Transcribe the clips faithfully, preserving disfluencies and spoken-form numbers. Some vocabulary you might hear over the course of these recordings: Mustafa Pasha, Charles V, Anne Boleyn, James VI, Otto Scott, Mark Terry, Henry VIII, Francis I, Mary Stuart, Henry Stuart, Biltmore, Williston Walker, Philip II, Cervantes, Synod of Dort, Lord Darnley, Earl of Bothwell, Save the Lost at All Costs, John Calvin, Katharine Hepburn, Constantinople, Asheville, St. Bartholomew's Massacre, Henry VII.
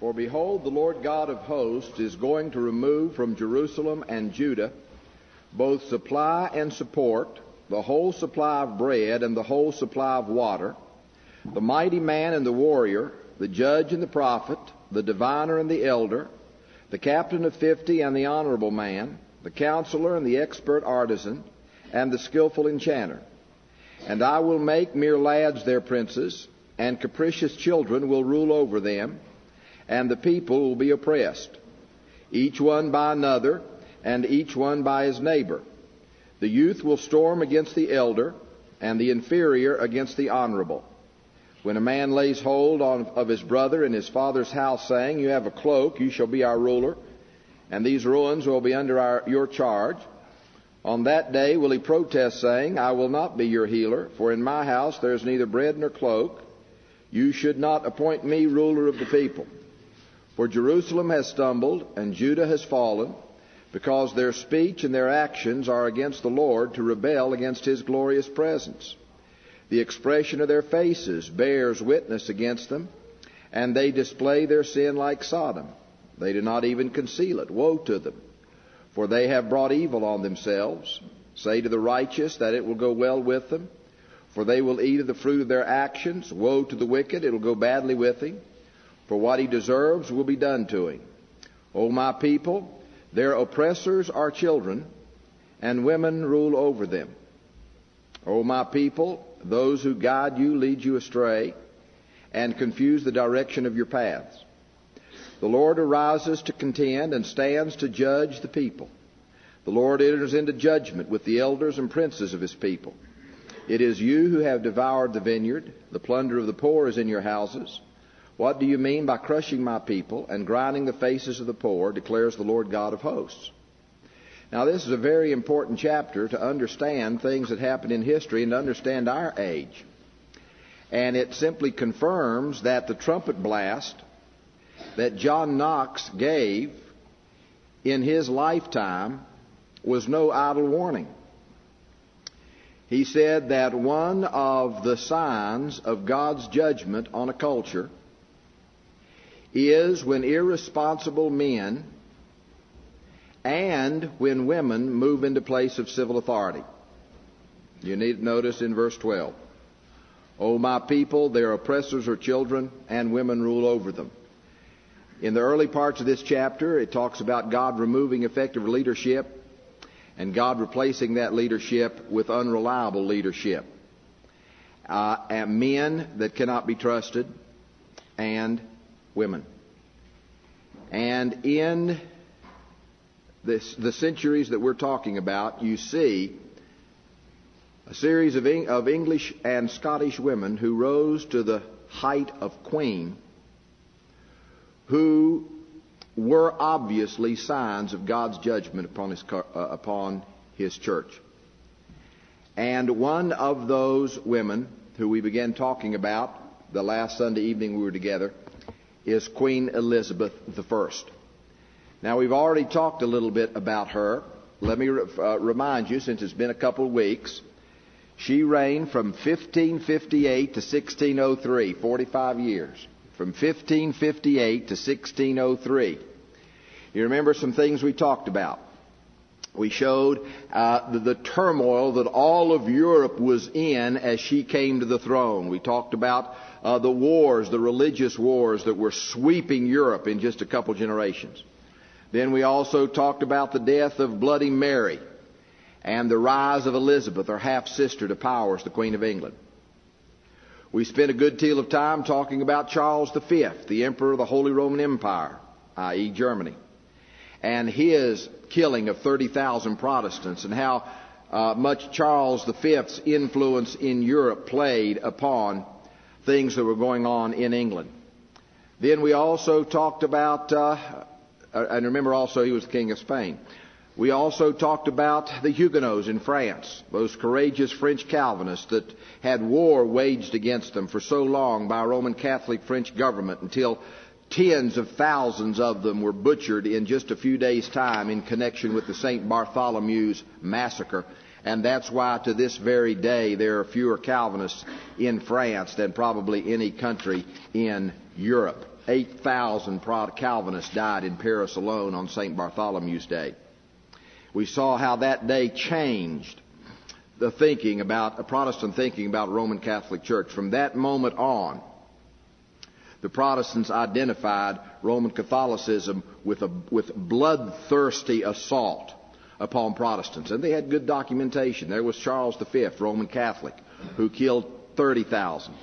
For behold, the Lord God of hosts is going to remove from Jerusalem and Judah both supply and support, the whole supply of bread and the whole supply of water, the mighty man and the warrior, the judge and the prophet, the diviner and the elder, the captain of fifty and the honorable man, the counselor and the expert artisan, and the skillful enchanter. And I will make mere lads their princes, and capricious children will rule over them, and the people will be oppressed, each one by another, and each one by his neighbor. The youth will storm against the elder, and the inferior against the honorable. When a man lays hold on, of his brother in his father's house, saying, "You have a cloak, you shall be our ruler, and these ruins will be under our, your charge," on that day will he protest, saying, "I will not be your healer, for in my house there is neither bread nor cloak. You should not appoint me ruler of the people." For Jerusalem has stumbled, and Judah has fallen, because their speech and their actions are against the Lord, to rebel against his glorious presence. The expression of their faces bears witness against them, and they display their sin like Sodom. They do not even conceal it. Woe to them, for they have brought evil on themselves. Say to the righteous that it will go well with them, for they will eat of the fruit of their actions. Woe to the wicked, it will go badly with him, for what he deserves will be done to him. O my people, their oppressors are children, and women rule over them. O my people, those who guide you lead you astray, and confuse the direction of your paths. The Lord arises to contend, and stands to judge the people. The Lord enters into judgment with the elders and princes of his people. It is you who have devoured the vineyard. The plunder of the poor is in your houses. What do you mean by crushing my people and grinding the faces of the poor, declares the Lord God of hosts. Now, this is a very important chapter to understand things that happen in history and to understand our age. And it simply confirms that the trumpet blast that John Knox gave in his lifetime was no idle warning. He said that one of the signs of God's judgment on a culture is when irresponsible men and when women move into place of civil authority. You need to notice in verse twelve, "O my people, their oppressors are children, and women rule over them." In the early parts of this chapter, it talks about God removing effective leadership and God replacing that leadership with unreliable leadership, uh, and men that cannot be trusted, and women. And in this, the centuries that we're talking about, you see a series of, Eng, of English and Scottish women who rose to the height of queen, who were obviously signs of God's judgment upon his, uh, upon his church. And one of those women who we began talking about the last Sunday evening we were together is Queen Elizabeth the First. Now, we've already talked a little bit about her. Let me re- uh, remind you, since it's been a couple of weeks, she reigned from fifteen fifty-eight to sixteen oh three, forty-five years. From fifteen fifty-eight to sixteen oh three. You remember some things we talked about. We showed uh, the, the turmoil that all of Europe was in as she came to the throne. We talked about uh, the wars, the religious wars that were sweeping Europe in just a couple generations. Then we also talked about the death of Bloody Mary and the rise of Elizabeth, her half-sister to power as the Queen of England. We spent a good deal of time talking about Charles the Fifth, the Emperor of the Holy Roman Empire, that is. Germany, and his killing of thirty thousand Protestants, and how uh, much Charles the Fifth's influence in Europe played upon things that were going on in England. Then we also talked about, uh, and remember also he was the King of Spain. We also talked about the Huguenots in France, those courageous French Calvinists that had war waged against them for so long by a Roman Catholic French government until tens of thousands of them were butchered in just a few days' time in connection with the Saint Bartholomew's Massacre. And that's why to this very day there are fewer Calvinists in France than probably any country in Europe. eight thousand Calvinists died in Paris alone on Saint Bartholomew's Day. We saw how that day changed the thinking about, a Protestant thinking about Roman Catholic Church. From that moment on, the Protestants identified Roman Catholicism with a with bloodthirsty assault upon Protestants. And they had good documentation. There was Charles the Fifth, Roman Catholic, who killed thirty thousand.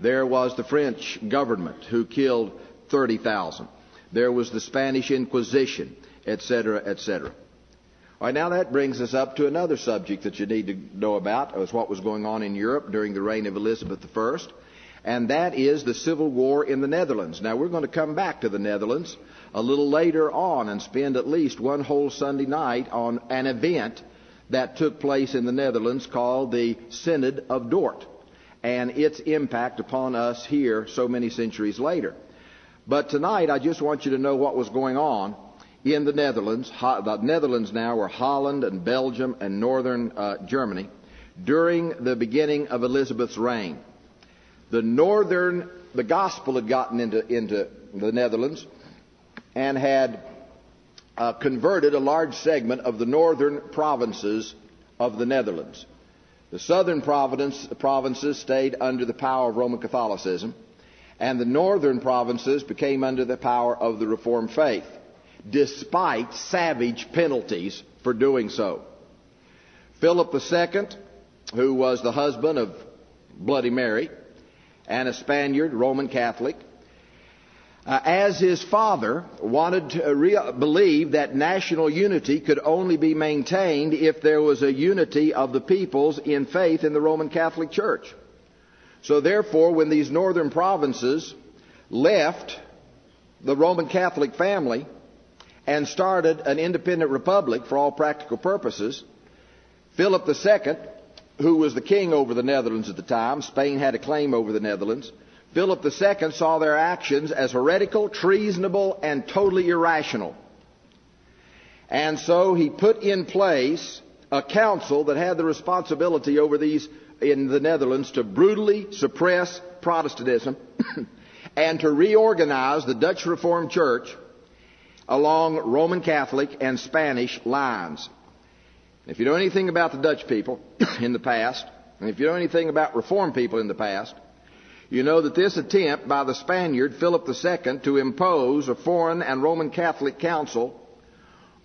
There was the French government, who killed thirty thousand. There was the Spanish Inquisition, et cetera, et cetera. All right, now that brings us up to another subject that you need to know about, is what was going on in Europe during the reign of Elizabeth the First, and that is the Civil War in the Netherlands. Now, we're going to come back to the Netherlands a little later on and spend at least one whole Sunday night on an event that took place in the Netherlands called the Synod of Dort, and its impact upon us here so many centuries later. But tonight, I just want you to know what was going on in the Netherlands. Ho- the Netherlands now were Holland and Belgium and northern uh, Germany during the beginning of Elizabeth's reign. The northern, the gospel had gotten into, into the Netherlands and had uh, converted a large segment of the northern provinces of the Netherlands. The southern province, provinces stayed under the power of Roman Catholicism, and the northern provinces became under the power of the Reformed faith, despite savage penalties for doing so. Philip the Second, who was the husband of Bloody Mary, and a Spaniard, Roman Catholic, uh, as his father, wanted to uh, re- believe that national unity could only be maintained if there was a unity of the peoples in faith in the Roman Catholic Church. So therefore, when these northern provinces left the Roman Catholic family and started an independent republic for all practical purposes, Philip the Second, who was the king over the Netherlands at the time, Spain had a claim over the Netherlands, Philip the Second saw their actions as heretical, treasonable, and totally irrational. And so he put in place a council that had the responsibility over these in the Netherlands to brutally suppress Protestantism and to reorganize the Dutch Reformed Church along Roman Catholic and Spanish lines. If you know anything about the Dutch people in the past, and if you know anything about Reformed people in the past, you know that this attempt by the Spaniard, Philip the Second, to impose a foreign and Roman Catholic council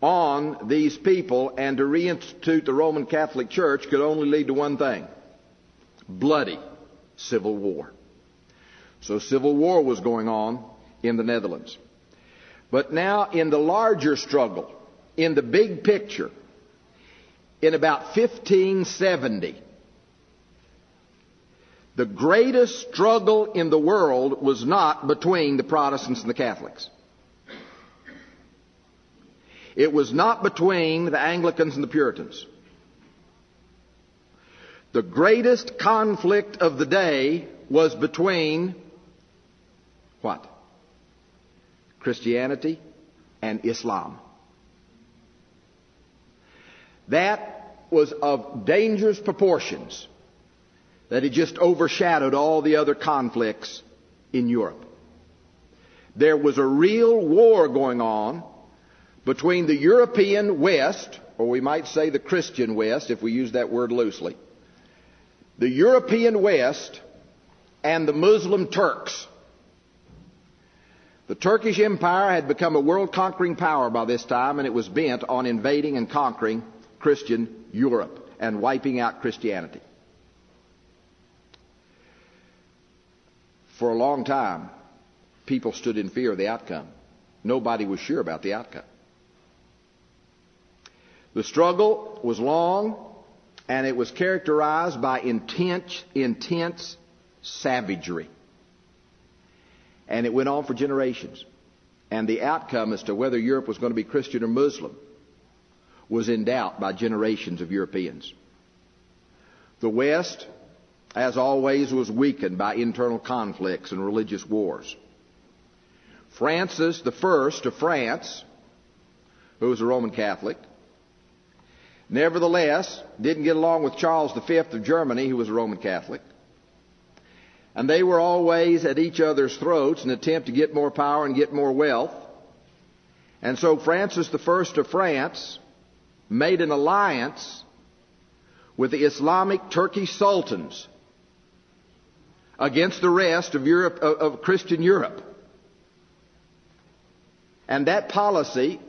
on these people and to reinstitute the Roman Catholic Church could only lead to one thing: bloody civil war. So civil war was going on in the Netherlands. But now in the larger struggle, in the big picture, in about fifteen seventy, the greatest struggle in the world was not between the Protestants and the Catholics. It was not between the Anglicans and the Puritans. The greatest conflict of the day was between what? Christianity and Islam. That was of dangerous proportions, that it just overshadowed all the other conflicts in Europe. There was a real war going on between the European West, or we might say the Christian West, if we use that word loosely, the European West and the Muslim Turks. The Turkish Empire had become a world-conquering power by this time, and it was bent on invading and conquering Christian Europe and wiping out Christianity. For a long time, people stood in fear of the outcome. Nobody was sure about the outcome. The struggle was long, and it was characterized by intense, intense savagery. And it went on for generations. And the outcome as to whether Europe was going to be Christian or Muslim was in doubt by generations of Europeans. The West, as always, was weakened by internal conflicts and religious wars. Francis the First of France, who was a Roman Catholic, nevertheless didn't get along with Charles the Fifth of Germany, who was a Roman Catholic. and they were always at each other's throats in an attempt to get more power and get more wealth. And so Francis the First of France made an alliance with the Islamic Turkish sultans against the rest of Europe, of Christian Europe. And that policy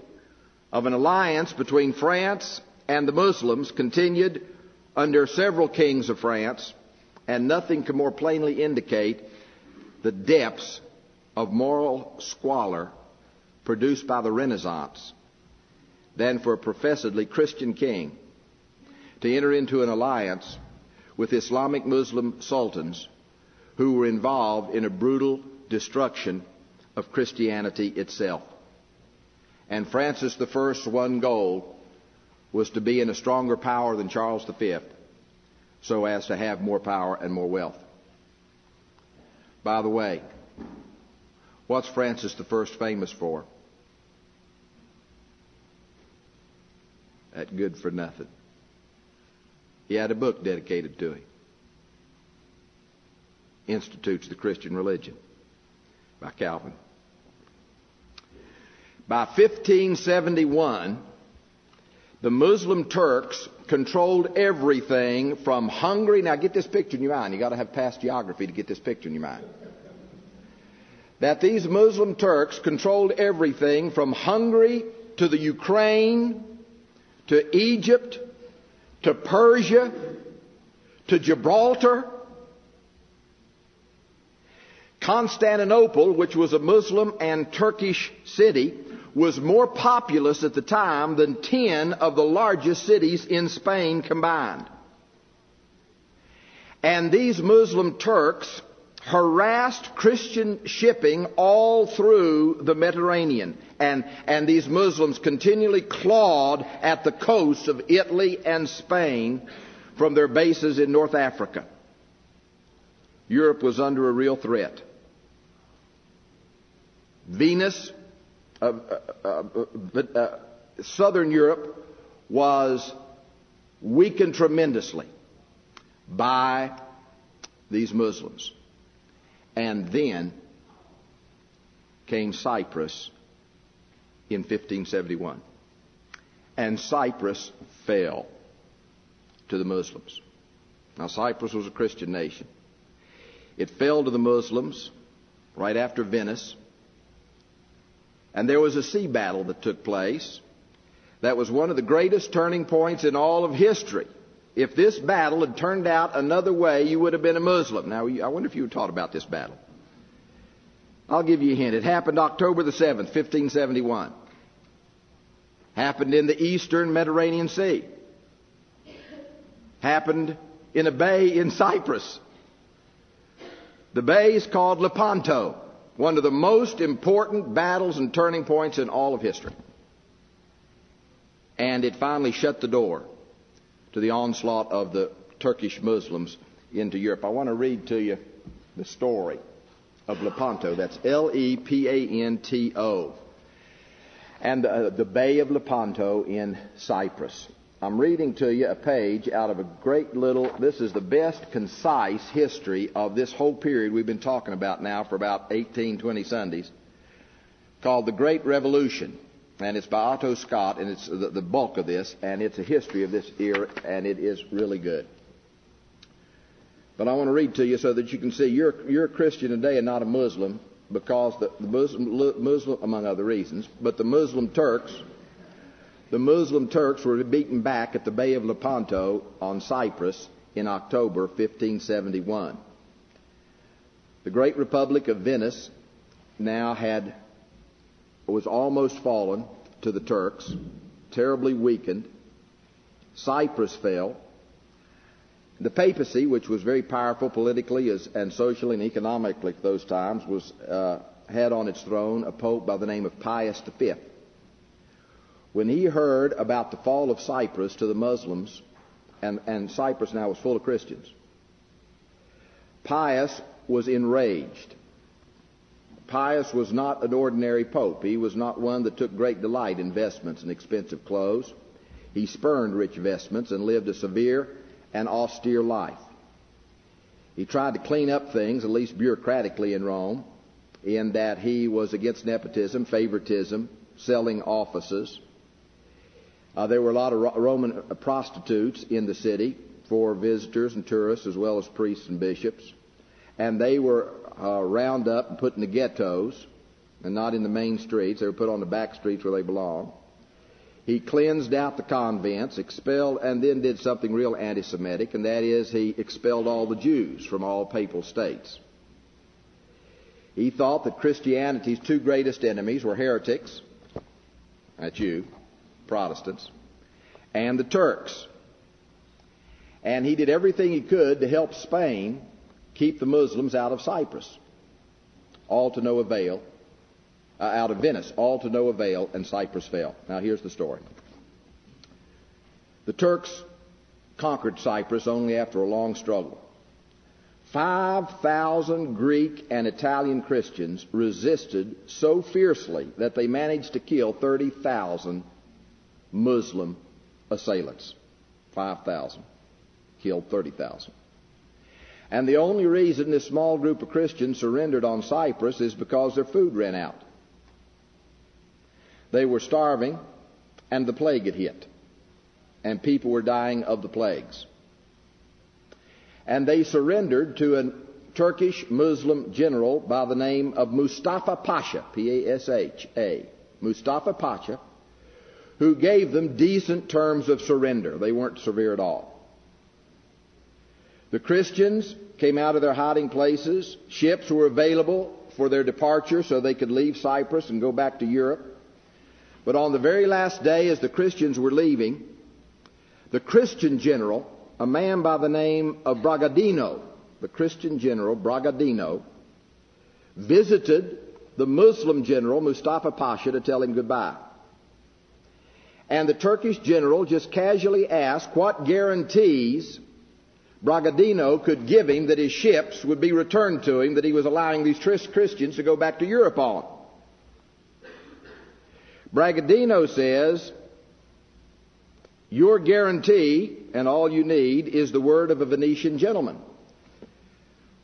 of an alliance between France and the Muslims continued under several kings of France, and nothing can more plainly indicate the depths of moral squalor produced by the Renaissance than for a professedly Christian king to enter into an alliance with Islamic Muslim sultans who were involved in a brutal destruction of Christianity itself. And Francis the First's one goal was to be in a stronger power than Charles the Fifth, so as to have more power and more wealth. By the way, what's Francis the First famous for? That good for nothing. He had a book dedicated to him, Institutes of the Christian Religion by Calvin. By fifteen seventy-one, the Muslim Turks controlled everything from Hungary. Now get this picture in your mind. You've got to have past geography to get this picture in your mind. That these Muslim Turks controlled everything from Hungary to the Ukraine, to Egypt, to Persia, to Gibraltar. Constantinople, which was a Muslim and Turkish city, was more populous at the time than ten of the largest cities in Spain combined. And these Muslim Turks harassed Christian shipping all through the Mediterranean. And, and these Muslims continually clawed at the coasts of Italy and Spain from their bases in North Africa. Europe was under a real threat. Venice, uh, uh, uh, but, uh, southern Europe was weakened tremendously by these Muslims. And then came Cyprus in fifteen seventy-one. And Cyprus fell to the Muslims. Now, Cyprus was a Christian nation. It fell to the Muslims right after Venice. And there was a sea battle that took place that was one of the greatest turning points in all of history. If this battle had turned out another way, you would have been a Muslim. Now, I wonder if you were taught about this battle. I'll give you a hint. It happened October the seventh, fifteen seventy-one. Happened in the eastern Mediterranean Sea. Happened in a bay in Cyprus. The bay is called Lepanto, one of the most important battles and turning points in all of history. And it finally shut the door to the onslaught of the Turkish Muslims into Europe. I want to read to you the story of Lepanto. That's L E P A N T O. And uh, the Bay of Lepanto in Cyprus. I'm reading to you a page out of a great little, this is the best concise history of this whole period we've been talking about now for about eighteen, twenty Sundays, called The Great Revolution. And it's by Otto Scott, and it's the, the bulk of this, and it's a history of this era, and it is really good. But I want to read to you so that you can see you're, you're a Christian today and not a Muslim, because the, the Muslim, Muslim, among other reasons, but the Muslim Turks, the Muslim Turks were beaten back at the Bay of Lepanto on Cyprus in October fifteen seventy-one. The Great Republic of Venice now had... was almost fallen to the Turks, terribly weakened. Cyprus fell. The papacy, which was very powerful politically and socially and economically at those times, was uh, had on its throne a pope by the name of Pius the Fifth. When he heard about the fall of Cyprus to the Muslims, and, and Cyprus now was full of Christians, Pius was enraged. Pius was not an ordinary pope. He was not one that took great delight in vestments and expensive clothes. He spurned rich vestments and lived a severe and austere life. He tried to clean up things, at least bureaucratically, in Rome, in that he was against nepotism, favoritism, selling offices. Uh, there were a lot of Ro- Roman prostitutes in the city for visitors and tourists, as well as priests and bishops. And they were uh, round up and put in the ghettos, and not in the main streets. They were put on the back streets where they belonged. He cleansed out the convents, expelled, and then did something real anti-Semitic, and that is he expelled all the Jews from all papal states. He thought that Christianity's two greatest enemies were heretics, that's you, Protestants, and the Turks. And he did everything he could to help Spain keep the Muslims out of Cyprus, all to no avail, uh, out of Venice, all to no avail, and Cyprus fell. Now, here's the story. The Turks conquered Cyprus only after a long struggle. five thousand Greek and Italian Christians resisted so fiercely that they managed to kill thirty thousand Muslim assailants. five thousand. Killed thirty thousand. And the only reason this small group of Christians surrendered on Cyprus is because their food ran out. They were starving, and the plague had hit. And people were dying of the plagues. And they surrendered to a Turkish Muslim general by the name of Mustafa Pasha, P A S H A, Mustafa Pasha, who gave them decent terms of surrender. They weren't severe at all. The Christians came out of their hiding places. Ships were available for their departure so they could leave Cyprus and go back to Europe. But on the very last day, as the Christians were leaving, the Christian general, a man by the name of Bragadino, the Christian general Bragadino, visited the Muslim general Mustafa Pasha to tell him goodbye. And the Turkish general just casually asked what guarantees Bragadino could give him that his ships would be returned to him that he was allowing these Christians to go back to Europe on. Bragadino says, "Your guarantee and all you need is the word of a Venetian gentleman."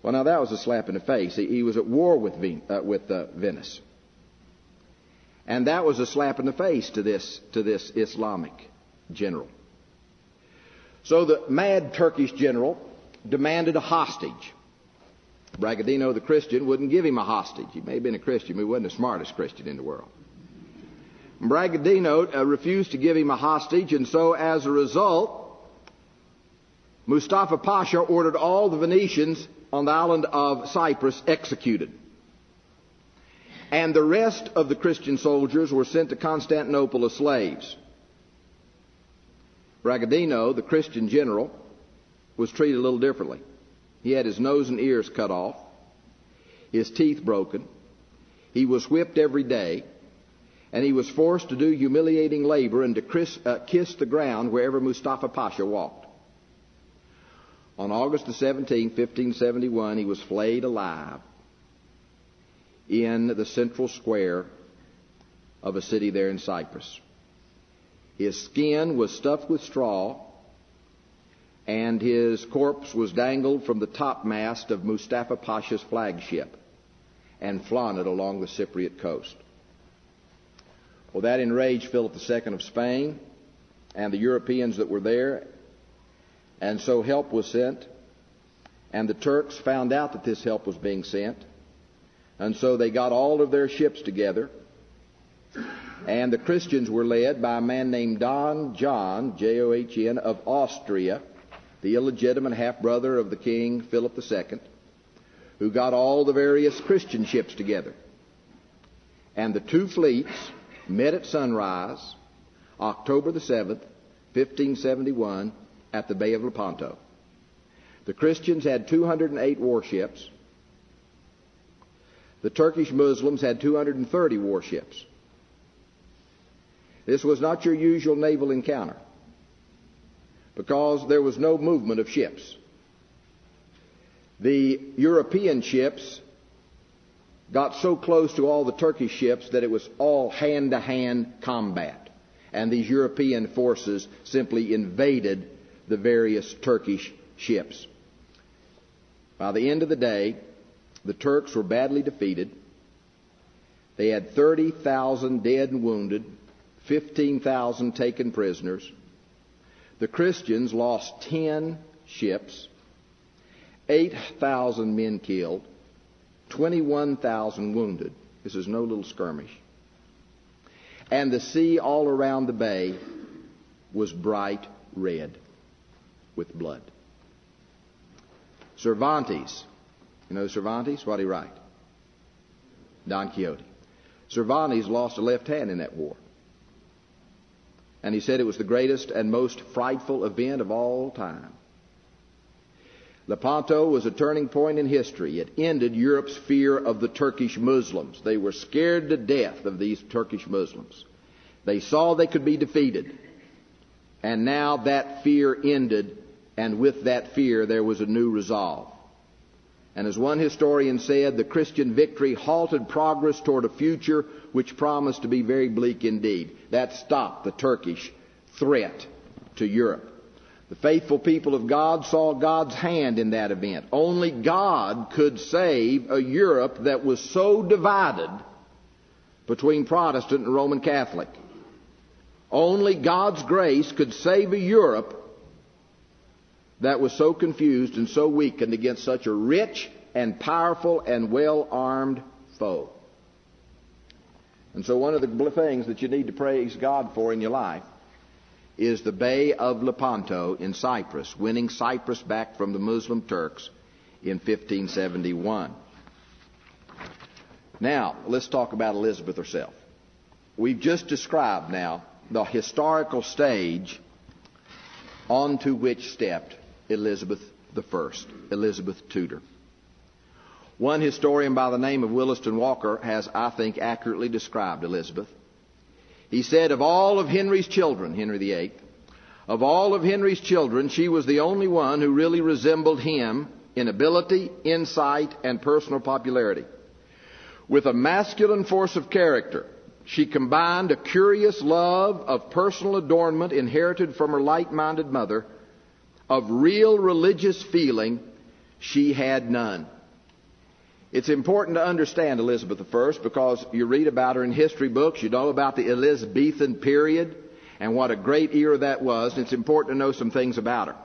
Well, now that was a slap in the face. He, he was at war with, Ven- uh, with uh, Venice. And that was a slap in the face to this, to this Islamic general. So the mad Turkish general demanded a hostage. Bragadino the Christian wouldn't give him a hostage. He may have been a Christian, but he wasn't the smartest Christian in the world. Bragadino uh, refused to give him a hostage, and so as a result, Mustafa Pasha ordered all the Venetians on the island of Cyprus executed. And the rest of the Christian soldiers were sent to Constantinople as slaves. Bragadino, the Christian general, was treated a little differently. He had his nose and ears cut off, his teeth broken, he was whipped every day, and he was forced to do humiliating labor and to kiss, uh, kiss the ground wherever Mustafa Pasha walked. On August the seventeenth, fifteen seventy-one, he was flayed alive in the central square of a city there in Cyprus. His skin was stuffed with straw, and his corpse was dangled from the topmast of Mustafa Pasha's flagship and flaunted along the Cypriot coast. Well, that enraged Philip the Second of Spain and the Europeans that were there, and so help was sent, and the Turks found out that this help was being sent, and so they got all of their ships together, and the Christians were led by a man named Don John, J O H N, of Austria, the illegitimate half-brother of the king, Philip the Second, who got all the various Christian ships together, and the two fleets met at sunrise, October the seventh, fifteen seventy-one, at the Bay of Lepanto. The Christians had two hundred eight warships. The Turkish Muslims had two hundred thirty warships. This was not your usual naval encounter because there was no movement of ships. The European ships got so close to all the Turkish ships that it was all hand-to-hand combat. And these European forces simply invaded the various Turkish ships. By the end of the day, the Turks were badly defeated. They had thirty thousand dead and wounded, fifteen thousand taken prisoners. The Christians lost ten ships, eight thousand men killed, twenty-one thousand wounded. This is no little skirmish. And the sea all around the bay was bright red with blood. Cervantes, you know Cervantes, what did he write? Don Quixote. Cervantes lost a left hand in that war. And he said it was the greatest and most frightful event of all time. Lepanto was a turning point in history. It ended Europe's fear of the Turkish Muslims. They were scared to death of these Turkish Muslims. They saw they could be defeated. And now that fear ended, and with that fear there was a new resolve. And as one historian said, the Christian victory halted progress toward a future which promised to be very bleak indeed. That stopped the Turkish threat to Europe. The faithful people of God saw God's hand in that event. Only God could save a Europe that was so divided between Protestant and Roman Catholic. Only God's grace could save a Europe that was so confused and so weakened against such a rich and powerful and well-armed foe. And so one of the things that you need to praise God for in your life is the Bay of Lepanto in Cyprus, winning Cyprus back from the Muslim Turks in fifteen seventy-one. Now, let's talk about Elizabeth herself. We've just described now the historical stage onto which stepped Elizabeth the First, Elizabeth Tudor. One historian by the name of Williston Walker has, I think, accurately described Elizabeth. He said, of all of Henry's children, Henry the Eighth, of all of Henry's children, she was the only one who really resembled him in ability, insight, and personal popularity. With a masculine force of character, she combined a curious love of personal adornment inherited from her light-minded mother. Of real religious feeling, she had none. It's important to understand Elizabeth the First because you read about her in history books. You know about the Elizabethan period and what a great era that was. And it's important to know some things about her.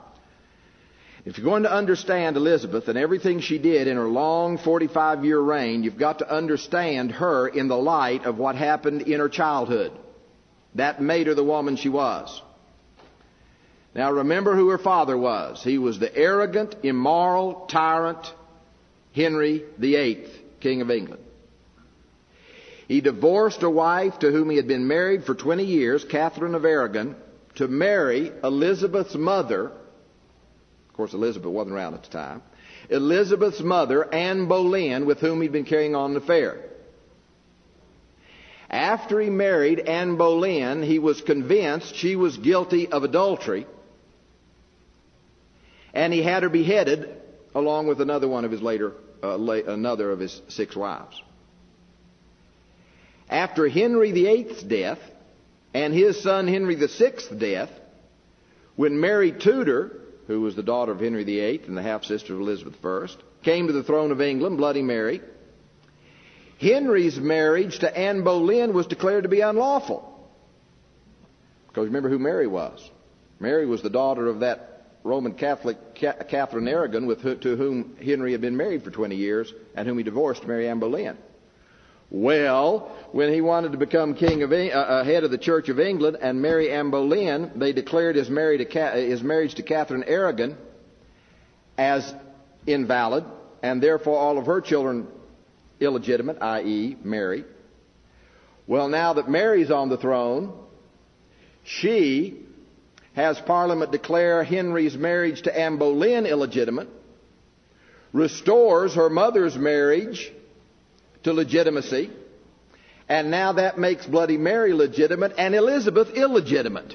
If you're going to understand Elizabeth and everything she did in her long forty-five-year reign, you've got to understand her in the light of what happened in her childhood. That made her the woman she was. Now remember who her father was. He was the arrogant, immoral tyrant Henry the Eighth, King of England. He divorced a wife to whom he had been married for twenty years, Catherine of Aragon, to marry Elizabeth's mother. Of course, Elizabeth wasn't around at the time. Elizabeth's mother, Anne Boleyn, with whom he'd been carrying on an affair. After he married Anne Boleyn, he was convinced she was guilty of adultery, and he had her beheaded along with another one of his later, uh, la- another of his six wives. After Henry the Eighth's death and his son Henry the Sixth's death, when Mary Tudor, who was the daughter of Henry the Eighth and the half-sister of Elizabeth the First, came to the throne of England, Bloody Mary. Henry's marriage to Anne Boleyn was declared to be unlawful. Because remember who Mary was. Mary was the daughter of that Roman Catholic Catherine Aragon with who, to whom Henry had been married for twenty years and whom he divorced to marry Anne Boleyn. Well, when he wanted to become king of, uh, head of the Church of England and marry Anne Boleyn, they declared his marriage, to, his marriage to Catherine Aragon as invalid, and therefore all of her children illegitimate, that is. Mary. Well, now that Mary's on the throne, she has Parliament declare Henry's marriage to Anne Boleyn illegitimate, restores her mother's marriage to legitimacy, and now that makes Bloody Mary legitimate and Elizabeth illegitimate.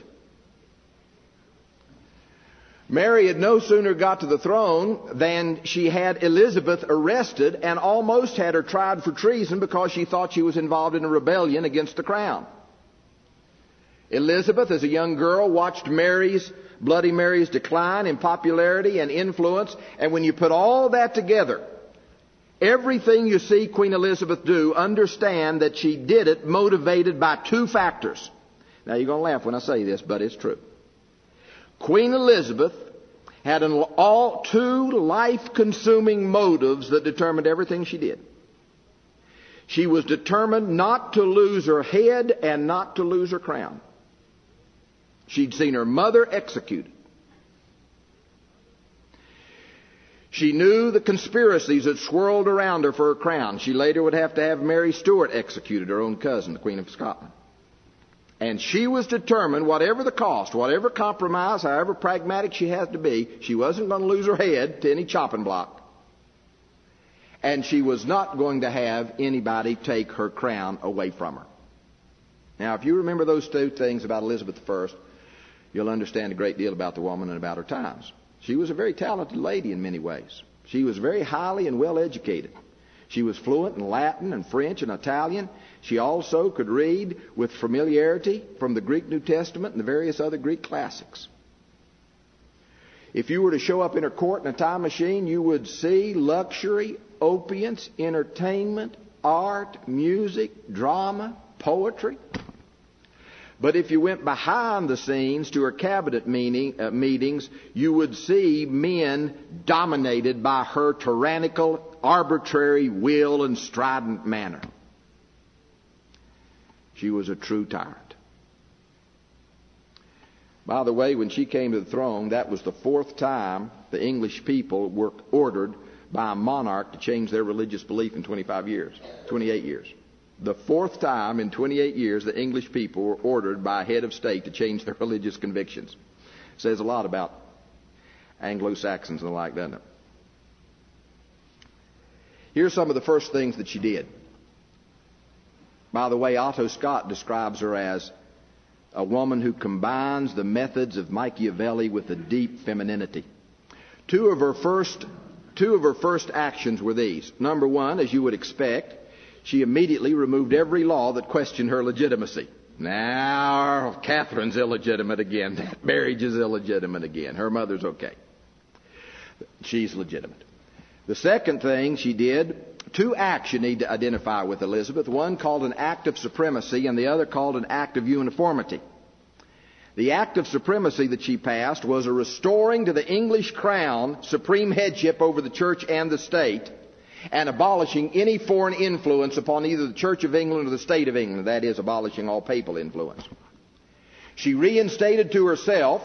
Mary had no sooner got to the throne than she had Elizabeth arrested and almost had her tried for treason because she thought she was involved in a rebellion against the crown. Elizabeth, as a young girl, watched Mary's, Bloody Mary's decline in popularity and influence. And when you put all that together, everything you see Queen Elizabeth do, understand that she did it motivated by two factors. Now, you're going to laugh when I say this, but it's true. Queen Elizabeth had an all two life-consuming motives that determined everything she did. She was determined not to lose her head and not to lose her crown. She'd seen her mother executed. She knew the conspiracies that swirled around her for her crown. She later would have to have Mary Stuart executed, her own cousin, the Queen of Scotland. And she was determined, whatever the cost, whatever compromise, however pragmatic she had to be, she wasn't going to lose her head to any chopping block. And she was not going to have anybody take her crown away from her. Now, if you remember those two things about Elizabeth the First, you'll understand a great deal about the woman and about her times. She was a very talented lady in many ways. She was very highly and well educated. She was fluent in Latin and French and Italian. She also could read with familiarity from the Greek New Testament and the various other Greek classics. If you were to show up in her court in a time machine, you would see luxury, opiates, entertainment, art, music, drama, poetry. But if you went behind the scenes to her cabinet meeting, uh, meetings, you would see men dominated by her tyrannical, arbitrary will and strident manner. She was a true tyrant. By the way, when she came to the throne, that was the fourth time the English people were ordered by a monarch to change their religious belief in twenty-five years, twenty-eight years. The fourth time in twenty-eight years the English people were ordered by a head of state to change their religious convictions. Says a lot about Anglo-Saxons and the like, doesn't it? Here's some of the first things that she did. By the way, Otto Scott describes her as a woman who combines the methods of Machiavelli with a deep femininity. Two of her first, two of her first actions were these. Number one, as you would expect, she immediately removed every law that questioned her legitimacy. Now, Catherine's illegitimate again. That marriage is illegitimate again. Her mother's okay. She's legitimate. The second thing she did, two acts you need to identify with Elizabeth. One called an act of supremacy, and the other called an act of uniformity. The act of supremacy that she passed was a restoring to the English crown supreme headship over the church and the state, and abolishing any foreign influence upon either the Church of England or the State of England, that is, abolishing all papal influence. She reinstated to herself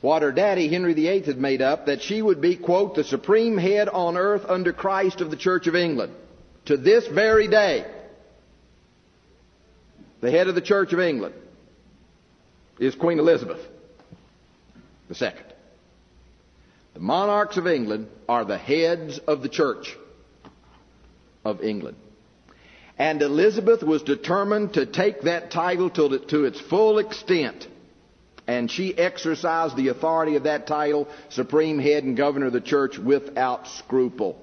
what her daddy, Henry the Eighth, had made up, that she would be, quote, the supreme head on earth under Christ of the Church of England. To this very day, the head of the Church of England is Queen Elizabeth the Second. The monarchs of England are the heads of the Church of England. And Elizabeth was determined to take that title to, to its full extent. And she exercised the authority of that title, Supreme Head and Governor of the Church, without scruple.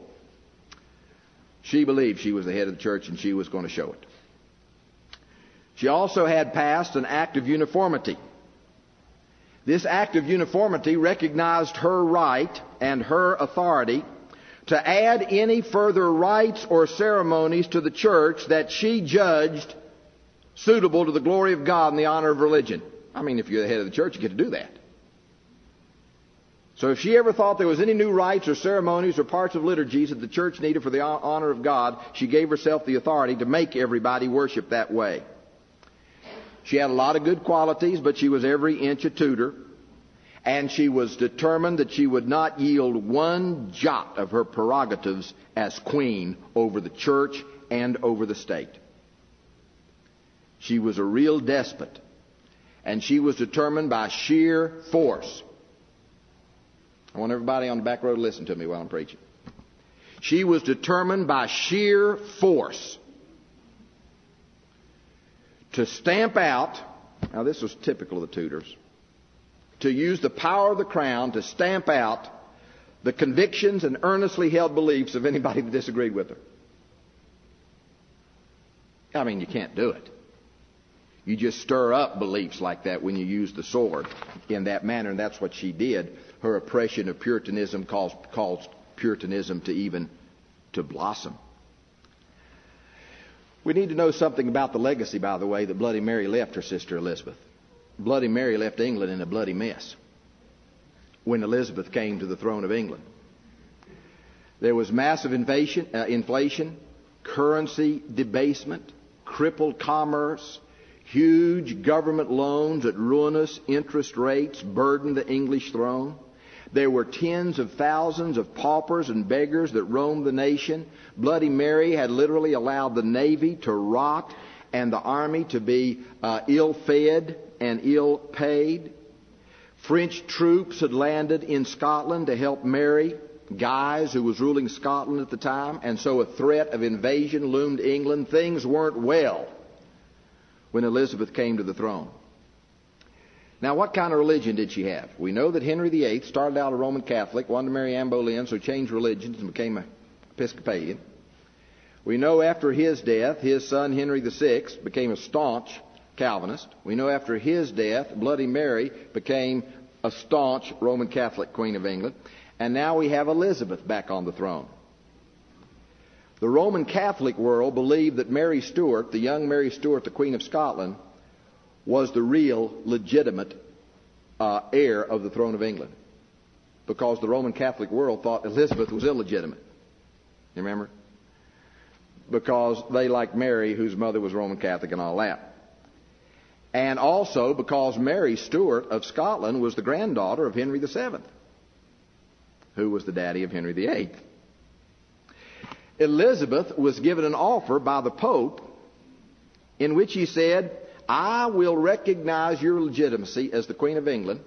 She believed she was the head of the Church, and she was going to show it. She also had passed an act of uniformity. This act of uniformity recognized her right and her authority to add any further rites or ceremonies to the church that she judged suitable to the glory of God and the honor of religion. I mean, if you're the head of the church, you get to do that. So if she ever thought there was any new rites or ceremonies or parts of liturgies that the church needed for the honor of God, she gave herself the authority to make everybody worship that way. She had a lot of good qualities, but she was every inch a Tudor. And she was determined that she would not yield one jot of her prerogatives as queen over the church and over the state. She was a real despot, and she was determined by sheer force. I want everybody on the back row to listen to me while I'm preaching. She was determined by sheer force to stamp out, now this was typical of the Tudors, to use the power of the crown to stamp out the convictions and earnestly held beliefs of anybody that disagreed with her. I mean, you can't do it. You just stir up beliefs like that when you use the sword in that manner, and that's what she did. Her oppression of Puritanism caused, caused Puritanism to even to blossom. We need to know something about the legacy, by the way, that Bloody Mary left her sister Elizabeth. Bloody Mary left England in a bloody mess when Elizabeth came to the throne of England. There was massive inflation, uh, inflation, currency debasement, crippled commerce, huge government loans at ruinous interest rates burdened the English throne. There were tens of thousands of paupers and beggars that roamed the nation. Bloody Mary had literally allowed the navy to rot and the army to be uh, ill-fed and ill-paid. French troops had landed in Scotland to help Mary Guise, who was ruling Scotland at the time, and so a threat of invasion loomed England. Things weren't well when Elizabeth came to the throne. Now, what kind of religion did she have? We know that Henry the Eighth started out a Roman Catholic, wanted to marry Anne Boleyn, so changed religions and became an Episcopalian. We know after his death, his son Henry the Sixth became a staunch Calvinist. We know after his death, Bloody Mary became a staunch Roman Catholic Queen of England. And now we have Elizabeth back on the throne. The Roman Catholic world believed that Mary Stuart, the young Mary Stuart, the Queen of Scotland, was the real, legitimate uh, heir of the throne of England, because the Roman Catholic world thought Elizabeth was illegitimate. You remember? Because they liked Mary, whose mother was Roman Catholic and all that. And also because Mary Stuart of Scotland was the granddaughter of Henry the Seventh. Who was the daddy of Henry the Eighth. Elizabeth was given an offer by the Pope in which he said, I will recognize your legitimacy as the Queen of England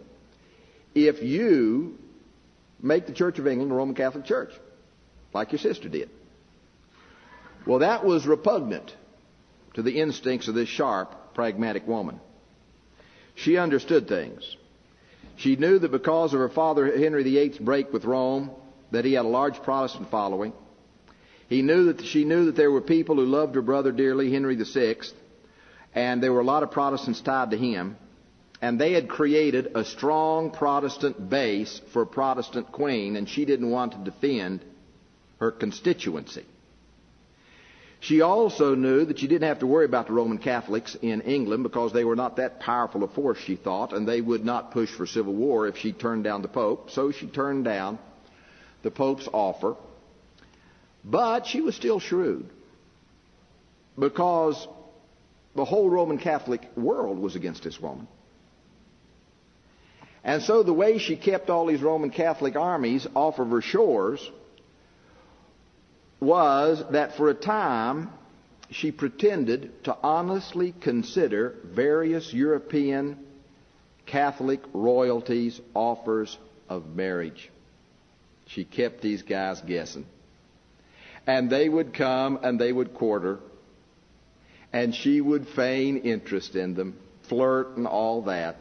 if you make the Church of England a Roman Catholic Church, like your sister did. Well, that was repugnant to the instincts of this sharp, pragmatic woman. She understood things. She knew that because of her father Henry the Eighth's break with Rome, that he had a large Protestant following. He knew that she knew that there were people who loved her brother dearly, Henry the Sixth, and there were a lot of Protestants tied to him, and they had created a strong Protestant base for a Protestant queen, and she didn't want to defend her constituency. She also knew that she didn't have to worry about the Roman Catholics in England because they were not that powerful a force, she thought, and they would not push for civil war if she turned down the Pope. So she turned down the Pope's offer. But she was still shrewd because the whole Roman Catholic world was against this woman. And so the way she kept all these Roman Catholic armies off of her shores was that for a time she pretended to honestly consider various European Catholic royalties' offers of marriage. She kept these guys guessing. And they would come and they would court her, and she would feign interest in them, flirt and all that,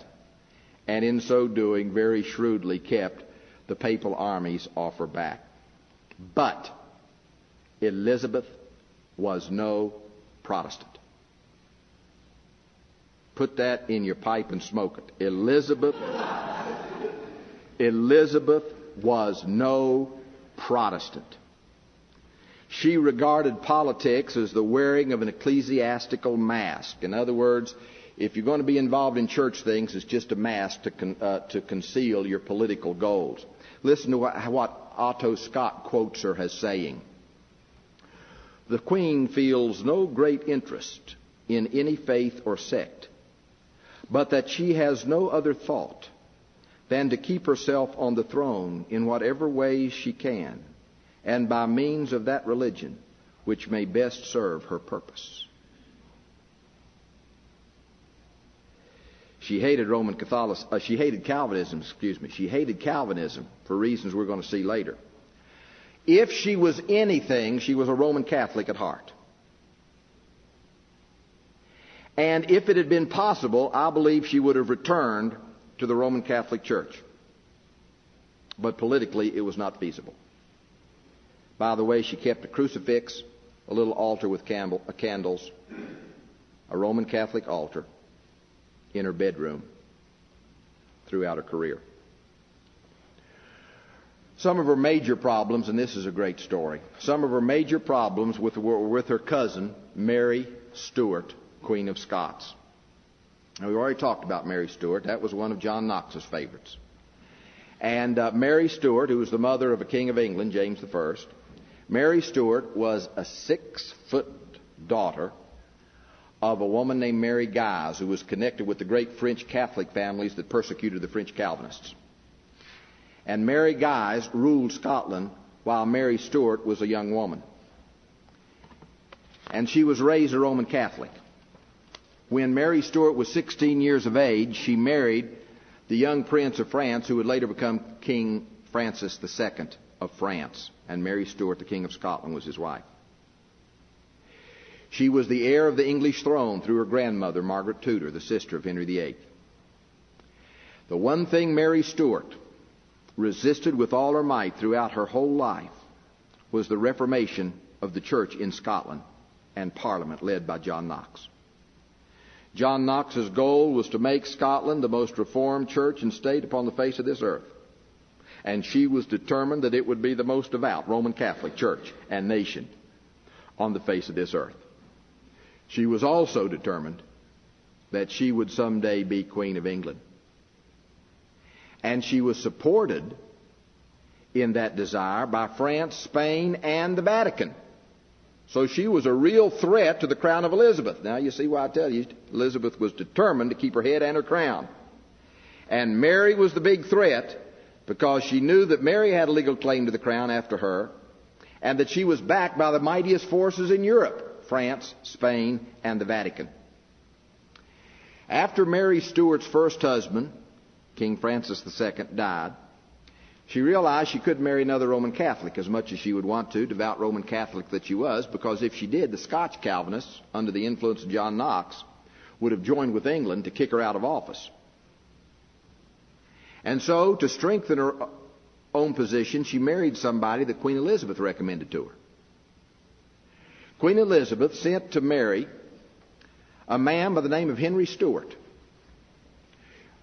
and in so doing very shrewdly kept the papal armies off her back. But Elizabeth was no Protestant. Put that in your pipe and smoke it. Elizabeth, Elizabeth was no Protestant. She regarded politics as the wearing of an ecclesiastical mask. In other words, if you're going to be involved in church things, it's just a mask to, con- uh, to conceal your political goals. Listen to what, what Otto Scott quotes her as saying. The Queen feels no great interest in any faith or sect, but that she has no other thought than to keep herself on the throne in whatever ways she can, and by means of that religion which may best serve her purpose. She hated Roman Catholic. Uh, she hated Calvinism, excuse me. She hated Calvinism for reasons we're going to see later. If she was anything, she was a Roman Catholic at heart. And if it had been possible, I believe she would have returned to the Roman Catholic Church. But politically, it was not feasible. By the way, she kept a crucifix, a little altar with candles, a Roman Catholic altar, in her bedroom throughout her career. Some of her major problems, and this is a great story, some of her major problems with, were with her cousin, Mary Stuart, Queen of Scots. Now, we've already talked about Mary Stuart. That was one of John Knox's favorites. And uh, Mary Stuart, who was the mother of a king of England, James the First, Mary Stuart was a six-foot daughter of a woman named Mary Guise, who was connected with the great French Catholic families that persecuted the French Calvinists. And Mary Guise ruled Scotland while Mary Stuart was a young woman. And she was raised a Roman Catholic. When Mary Stuart was sixteen years of age, she married the young Prince of France, who would later become King Francis the Second of France. And Mary Stuart, the King of Scotland, was his wife. She was the heir of the English throne through her grandmother, Margaret Tudor, the sister of Henry the Eighth. The one thing Mary Stuart resisted with all her might throughout her whole life was the reformation of the church in Scotland and Parliament led by John Knox. John Knox's goal was to make Scotland the most reformed church and state upon the face of this earth. And she was determined that it would be the most devout Roman Catholic church and nation on the face of this earth. She was also determined that she would someday be Queen of England. And she was supported in that desire by France, Spain, and the Vatican. So she was a real threat to the crown of Elizabeth. Now you see why I tell you, Elizabeth was determined to keep her head and her crown. And Mary was the big threat because she knew that Mary had a legal claim to the crown after her, and that she was backed by the mightiest forces in Europe, France, Spain, and the Vatican. After Mary Stuart's first husband, King Francis the Second, died, she realized she couldn't marry another Roman Catholic, as much as she would want to, devout Roman Catholic that she was, because if she did, the Scotch Calvinists, under the influence of John Knox, would have joined with England to kick her out of office. And so, to strengthen her own position, she married somebody that Queen Elizabeth recommended to her. Queen Elizabeth sent to Mary a man by the name of Henry Stuart,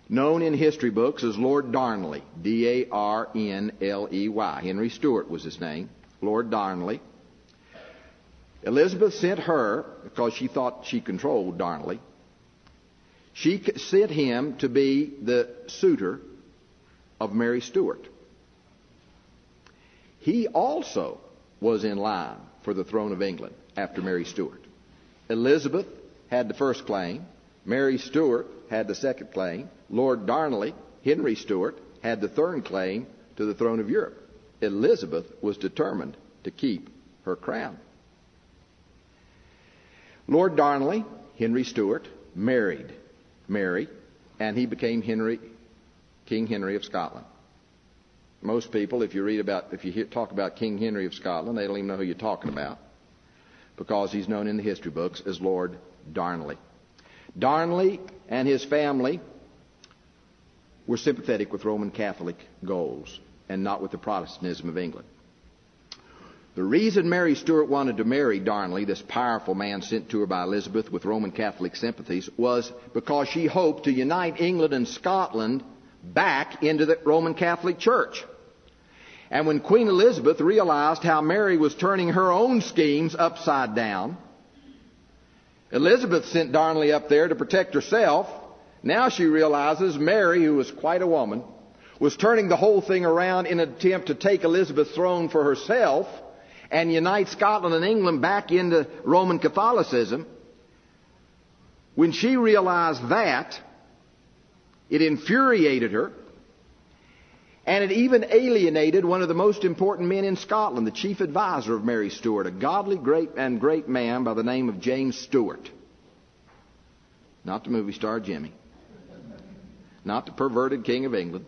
known in history books as Lord Darnley, D A R N L E Y. Henry Stuart was his name, Lord Darnley. Elizabeth sent her, because she thought she controlled Darnley, she sent him to be the suitor of Mary Stuart. He also was in line for the throne of England after Mary Stuart. Elizabeth had the first claim. Mary Stuart had the second claim. Lord Darnley, Henry Stuart, had the third claim to the throne of Europe. Elizabeth was determined to keep her crown. Lord Darnley, Henry Stuart, married Mary, and he became Henry, King Henry of Scotland. Most people, if you read about, if you hear, talk about King Henry of Scotland, they don't even know who you're talking about, because he's known in the history books as Lord Darnley. Darnley and his family were sympathetic with Roman Catholic goals and not with the Protestantism of England. The reason Mary Stuart wanted to marry Darnley, this powerful man sent to her by Elizabeth with Roman Catholic sympathies, was because she hoped to unite England and Scotland back into the Roman Catholic Church. And when Queen Elizabeth realized how Mary was turning her own schemes upside down, Elizabeth sent Darnley up there to protect herself. Now she realizes Mary, who was quite a woman, was turning the whole thing around in an attempt to take Elizabeth's throne for herself and unite Scotland and England back into Roman Catholicism. When she realized that, it infuriated her, and it even alienated one of the most important men in Scotland, the chief advisor of Mary Stuart, a godly great and great man by the name of James Stewart. Not the movie star Jimmy. Not the perverted king of England.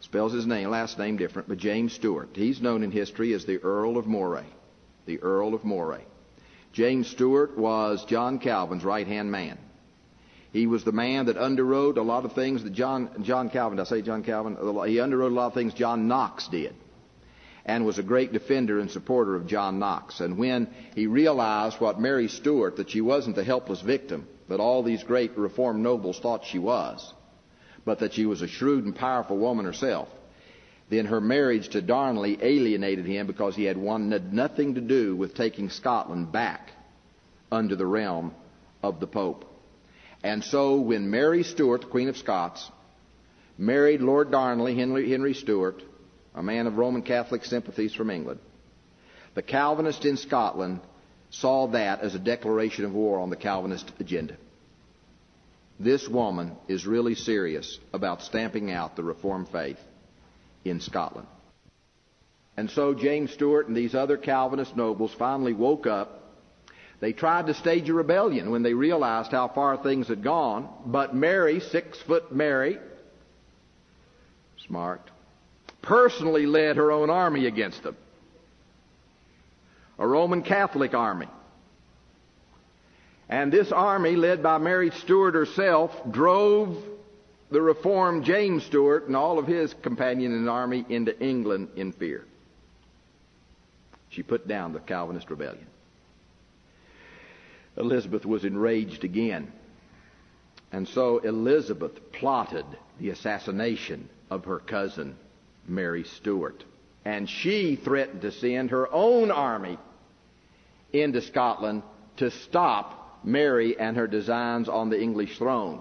Spells his name, last name different, but James Stewart. He's known in history as the Earl of Moray. The Earl of Moray. James Stewart was John Calvin's right-hand man. He was the man that underwrote a lot of things that John, John Calvin, did I say John Calvin? He underwrote a lot of things John Knox did, and was a great defender and supporter of John Knox. And when he realized what Mary Stuart, that she wasn't the helpless victim that all these great reformed nobles thought she was, but that she was a shrewd and powerful woman herself. Then her marriage to Darnley alienated him because he had wanted nothing to do with taking Scotland back under the realm of the Pope. And so when Mary Stuart, the Queen of Scots, married Lord Darnley, Henry, Henry Stuart, a man of Roman Catholic sympathies from England, the Calvinists in Scotland saw that as a declaration of war on the Calvinist agenda. This woman is really serious about stamping out the Reformed faith in Scotland. And so James Stewart and these other Calvinist nobles finally woke up. They tried to stage a rebellion when they realized how far things had gone, but Mary, six-foot Mary, smart, personally led her own army against them, a Roman Catholic army. And this army, led by Mary Stuart herself, drove the reformed James Stewart and all of his companion in the army into England in fear. She put down the Calvinist rebellion. Elizabeth was enraged again, and so Elizabeth plotted the assassination of her cousin, Mary Stuart, and she threatened to send her own army into Scotland to stop Mary and her designs on the English throne.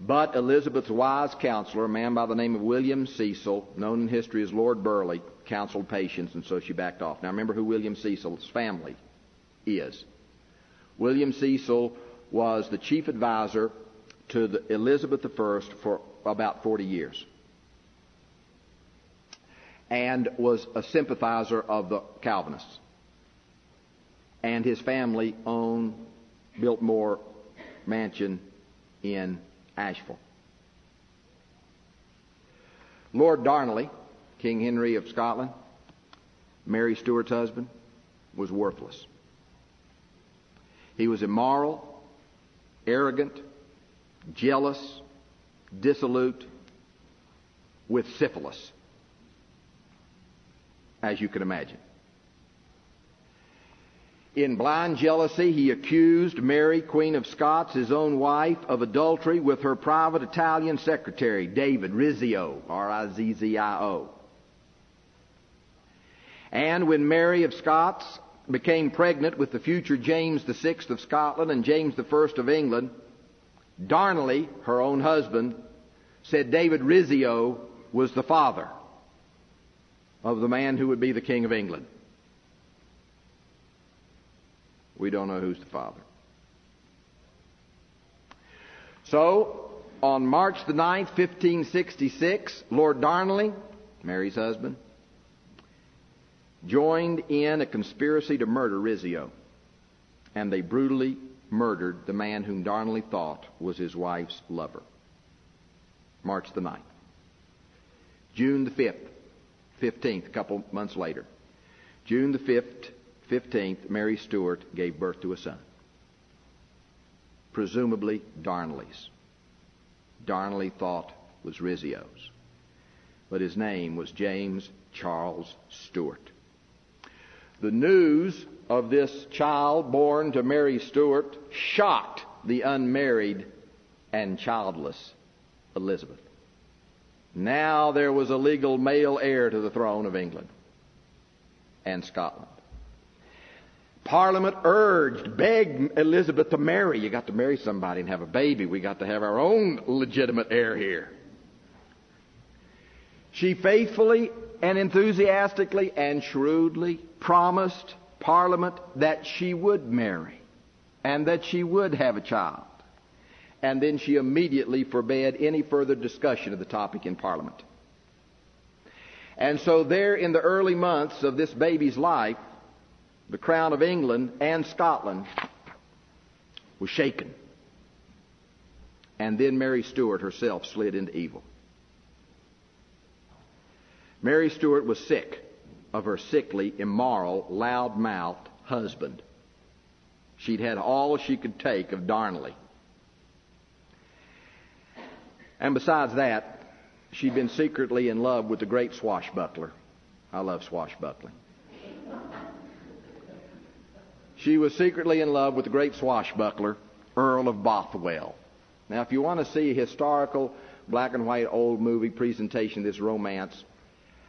But Elizabeth's wise counselor, a man by the name of William Cecil, known in history as Lord Burleigh, counseled patience, and so she backed off. Now remember who William Cecil's family is. William Cecil was the chief advisor to the Elizabeth the First for about forty years and was a sympathizer of the Calvinists. And his family owned Biltmore Mansion in Asheville. Lord Darnley, King Henry of Scotland, Mary Stuart's husband, was worthless. He was immoral, arrogant, jealous, dissolute, with syphilis, as you can imagine. In blind jealousy, he accused Mary, Queen of Scots, his own wife, of adultery with her private Italian secretary, David Rizzio, R I Z Z I O. And when Mary of Scots became pregnant with the future James the Sixth of Scotland and James the First of England, Darnley, her own husband, said David Rizzio was the father of the man who would be the King of England. We don't know who's the father. So, on March the ninth, fifteen sixty-six, Lord Darnley, Mary's husband, joined in a conspiracy to murder Rizzio, and they brutally murdered the man whom Darnley thought was his wife's lover. March the ninth. June the fifth, fifteenth, a couple months later. June the fifth, fifteenth, Mary Stuart gave birth to a son, presumably Darnley's. Darnley thought was Rizzio's, but his name was James Charles Stewart. The news of this child born to Mary Stuart shocked the unmarried and childless Elizabeth. Now there was a legal male heir to the throne of England and Scotland. Parliament urged, begged Elizabeth to marry. You got to marry somebody and have a baby. We got to have our own legitimate heir here. She faithfully and enthusiastically and shrewdly promised Parliament that she would marry and that she would have a child. And then she immediately forbade any further discussion of the topic in Parliament. And so there in the early months of this baby's life, the crown of England and Scotland was shaken. And then Mary Stuart herself slid into evil. Mary Stuart was sick of her sickly, immoral, loud-mouthed husband. She'd had all she could take of Darnley. And besides that, she'd been secretly in love with the great swashbuckler. I love swashbuckling. She was secretly in love with the great swashbuckler Earl of Bothwell. Now, if you want to see a historical black and white old movie presentation of this romance,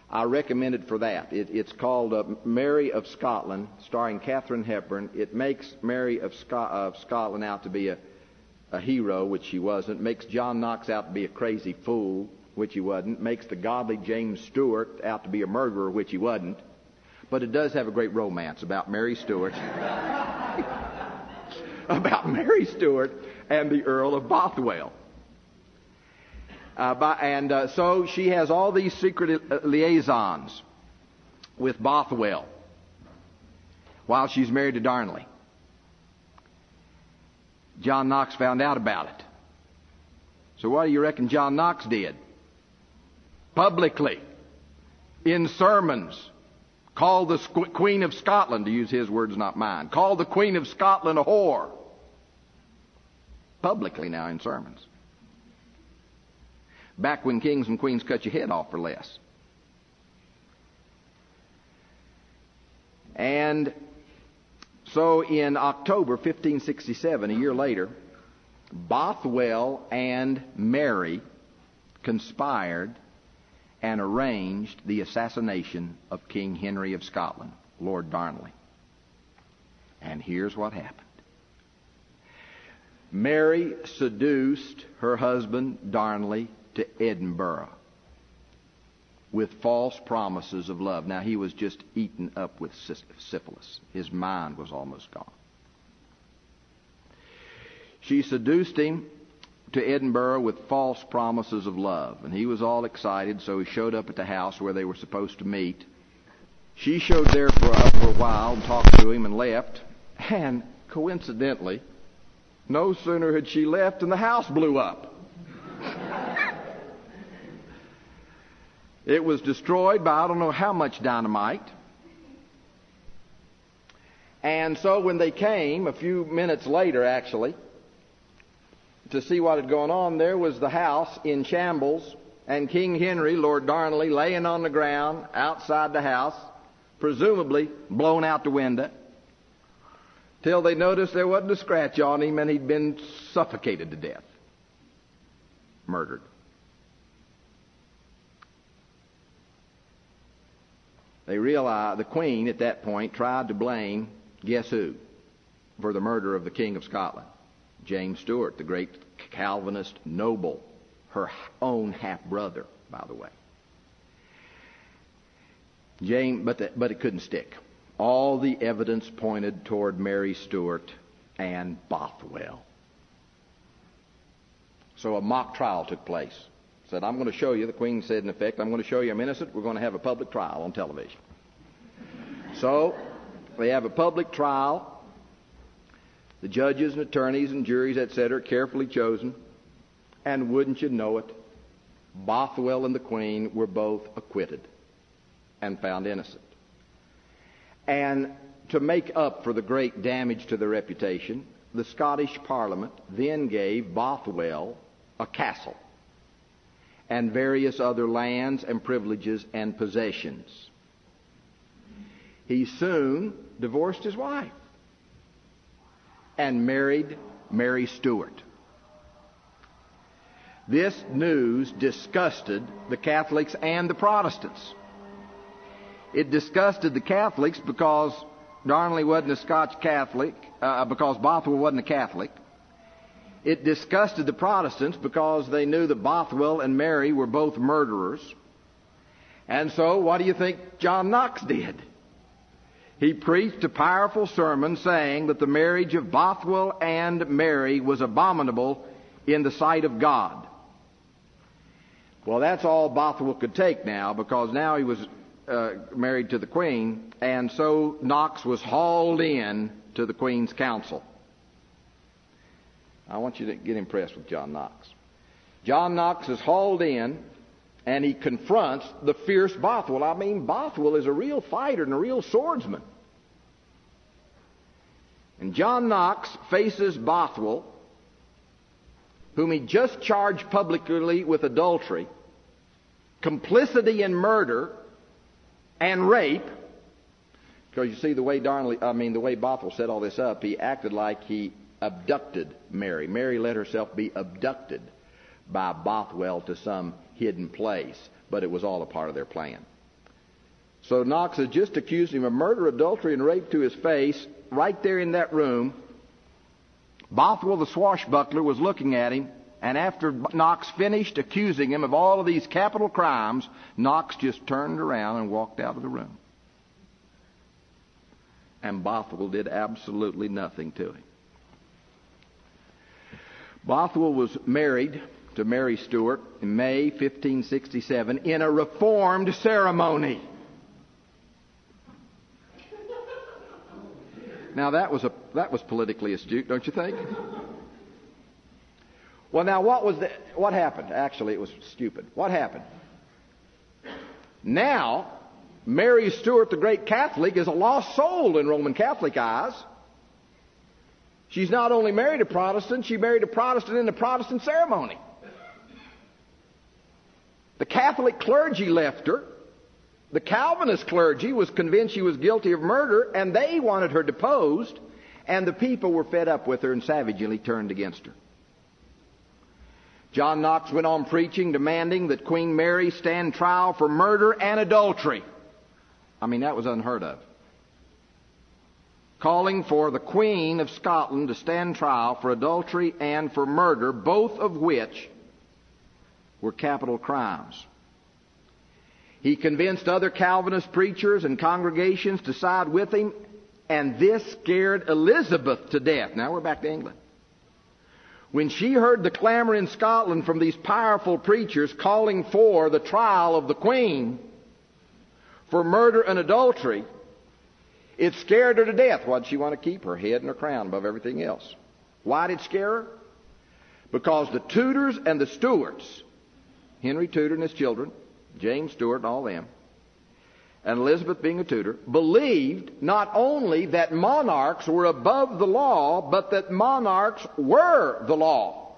I recommend it for that. It, it's called uh, Mary of Scotland, starring Katharine Hepburn. It makes Mary of, Sco- of Scotland out to be a, a hero, which she wasn't. It makes John Knox out to be a crazy fool, which he wasn't. It makes the godly James Stewart out to be a murderer, which he wasn't. But it does have a great romance about Mary Stuart. about Mary Stuart and the Earl of Bothwell. Uh, by, and uh, so she has all these secret uh, liaisons with Bothwell while she's married to Darnley. John Knox found out about it. So what do you reckon John Knox did? Publicly, in sermons, called the squ- Queen of Scotland, to use his words, not mine, called the Queen of Scotland a whore. Publicly now in sermons. Back when kings and queens cut your head off for less. And so in October fifteen sixty-seven, a year later, Bothwell and Mary conspired and arranged the assassination of King Henry of Scotland, Lord Darnley. And here's what happened. Mary seduced her husband, Darnley, to Edinburgh with false promises of love. Now, he was just eaten up with syphilis. His mind was almost gone. She seduced him to Edinburgh with false promises of love, and he was all excited, so he showed up at the house where they were supposed to meet. She showed there for, uh, for a while and talked to him and left, and coincidentally, no sooner had she left than the house blew up. It was destroyed by I don't know how much dynamite. And so when they came, a few minutes later actually, to see what had gone on, there was the house in shambles and King Henry, Lord Darnley, laying on the ground outside the house, presumably blown out the window, till they noticed there wasn't a scratch on him and he'd been suffocated to death, murdered. They realized, the Queen at that point tried to blame, guess who, for the murder of the King of Scotland? James Stewart, the great Calvinist noble, her own half-brother, by the way. James, but, the, but it couldn't stick. All the evidence pointed toward Mary Stuart and Bothwell. So a mock trial took place. Said, I'm going to show you, the Queen said in effect, I'm going to show you I'm innocent. We're going to have a public trial on television. So they have a public trial. The judges and attorneys and juries, et cetera, carefully chosen. And wouldn't you know it, Bothwell and the Queen were both acquitted and found innocent. And to make up for the great damage to their reputation, the Scottish Parliament then gave Bothwell a castle and various other lands and privileges and possessions. He soon divorced his wife and married Mary Stuart. This news disgusted the Catholics and the Protestants. It disgusted the Catholics because Darnley wasn't a Scotch Catholic, uh, because Bothwell wasn't a Catholic. It disgusted the Protestants because they knew that Bothwell and Mary were both murderers. And so what do you think John Knox did? He preached a powerful sermon saying that the marriage of Bothwell and Mary was abominable in the sight of God. Well, that's all Bothwell could take now, because now he was uh, married to the Queen, and so Knox was hauled in to the Queen's council. I want you to get impressed with John Knox. John Knox is hauled in, and he confronts the fierce Bothwell. I mean, Bothwell is a real fighter and a real swordsman. And John Knox faces Bothwell, whom he just charged publicly with adultery, complicity in murder, and rape. Because you see, the way Darnley, I mean, the way Bothwell set all this up, he acted like he abducted Mary. Mary let herself be abducted by Bothwell to some hidden place, but it was all a part of their plan. So Knox has just accused him of murder, adultery, and rape to his face, right there in that room. Bothwell the swashbuckler was looking at him, and after Knox finished accusing him of all of these capital crimes, Knox just turned around and walked out of the room. And Bothwell did absolutely nothing to him. Bothwell was married to Mary Stuart in May fifteen sixty-seven in a reformed ceremony. Now that was a that was politically astute, don't you think? Well, now what was the what happened? Actually, it was stupid. What happened? Now, Mary Stuart, the great Catholic, is a lost soul in Roman Catholic eyes. She's not only married a Protestant, she married a Protestant in the Protestant ceremony. The Catholic clergy left her. The Calvinist clergy was convinced she was guilty of murder, and they wanted her deposed, and the people were fed up with her and savagely turned against her. John Knox went on preaching, demanding that Queen Mary stand trial for murder and adultery. I mean, that was unheard of. Calling for the Queen of Scotland to stand trial for adultery and for murder, both of which were capital crimes. He convinced other Calvinist preachers and congregations to side with him, and this scared Elizabeth to death. Now we're back to England. When she heard the clamor in Scotland from these powerful preachers calling for the trial of the Queen for murder and adultery, it scared her to death. Why did she want to keep her head and her crown above everything else? Why did it scare her? Because the Tudors and the Stuarts, Henry Tudor and his children, James Stewart and all them, and Elizabeth being a Tudor, believed not only that monarchs were above the law, but that monarchs were the law.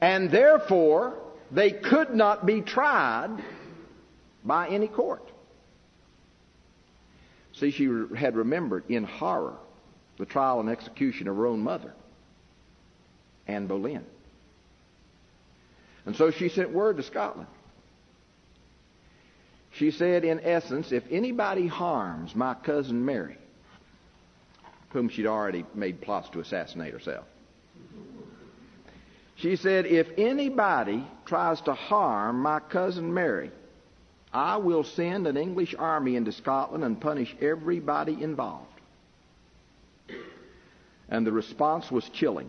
And therefore, they could not be tried by any court. See, she had remembered in horror the trial and execution of her own mother, Anne Boleyn. And so she sent word to Scotland. She said, in essence, if anybody harms my cousin Mary, whom she'd already made plots to assassinate herself, she said, if anybody tries to harm my cousin Mary, I will send an English army into Scotland and punish everybody involved. And the response was chilling.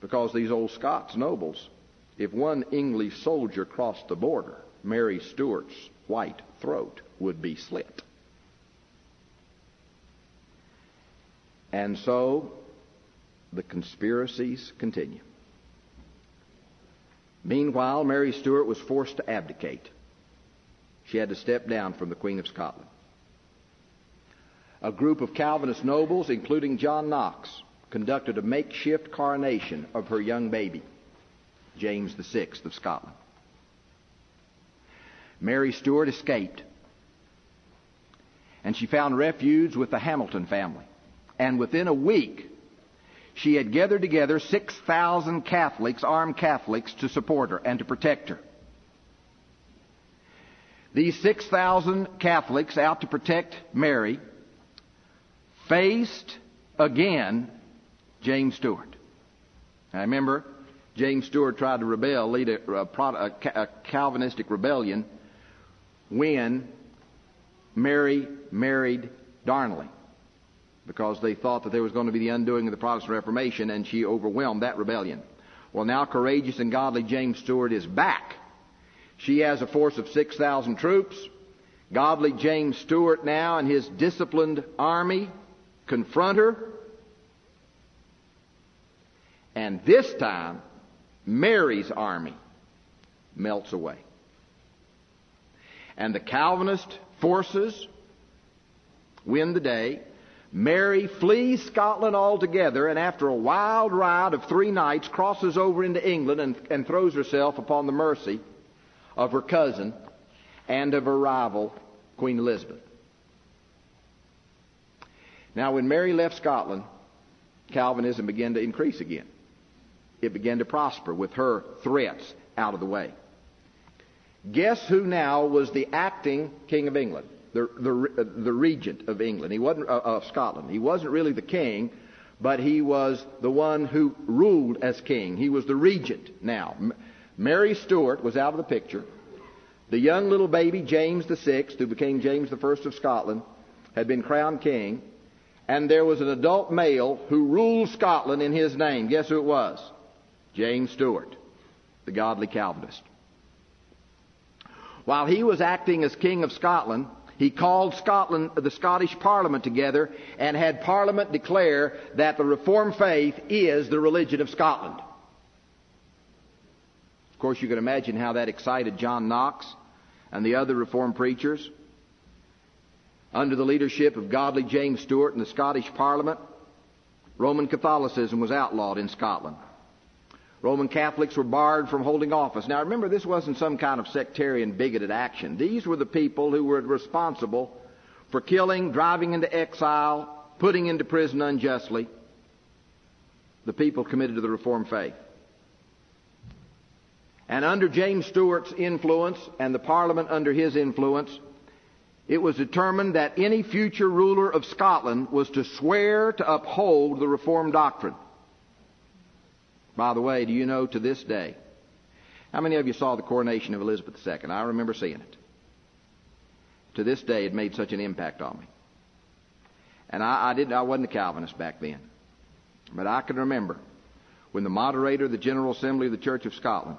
Because these old Scots nobles, if one English soldier crossed the border, Mary Stuart's white throat would be slit. And so the conspiracies continue. Meanwhile, Mary Stuart was forced to abdicate. She had to step down from the Queen of Scotland. A group of Calvinist nobles, including John Knox, conducted a makeshift coronation of her young baby, James the Sixth of Scotland. Mary Stuart escaped, and she found refuge with the Hamilton family. And within a week, she had gathered together six thousand Catholics, armed Catholics, to support her and to protect her. These six thousand Catholics out to protect Mary faced again James Stewart. Now remember, James Stewart tried to rebel, lead a, a, a Calvinistic rebellion when Mary married Darnley, because they thought that there was going to be the undoing of the Protestant Reformation, and she overwhelmed that rebellion. Well, now courageous and godly James Stewart is back. She has a force of six thousand troops. Godly James Stewart now and his disciplined army confront her. And this time, Mary's army melts away. And the Calvinist forces win the day. Mary flees Scotland altogether, and after a wild ride of three nights, crosses over into England and, and throws herself upon the mercy of her cousin and of her rival, Queen Elizabeth. Now, when Mary left Scotland, Calvinism began to increase again. It began to prosper with her threats out of the way. Guess who now was the acting King of England, the, the, the regent of England. He wasn't uh, of Scotland. He wasn't really the king, but he was the one who ruled as king. He was the regent now. M- Mary Stuart was out of the picture. The young little baby James the sixth, who became James the first of Scotland, had been crowned king, and there was an adult male who ruled Scotland in his name. Guess who it was? James Stewart, the godly Calvinist. While he was acting as King of Scotland, he called Scotland, the Scottish Parliament together and had Parliament declare that the Reformed faith is the religion of Scotland. Of course, you can imagine how that excited John Knox and the other Reformed preachers. Under the leadership of godly James Stewart and the Scottish Parliament, Roman Catholicism was outlawed in Scotland. Roman Catholics were barred from holding office. Now, remember, this wasn't some kind of sectarian, bigoted action. These were the people who were responsible for killing, driving into exile, putting into prison unjustly the people committed to the Reformed faith. And under James Stewart's influence and the Parliament under his influence, it was determined that any future ruler of Scotland was to swear to uphold the Reformed doctrine. By the way, do you know to this day, how many of you saw the coronation of Elizabeth the second? I remember seeing it. To this day, it made such an impact on me. And I, I didn't, I wasn't a Calvinist back then. But I can remember when the moderator of the General Assembly of the Church of Scotland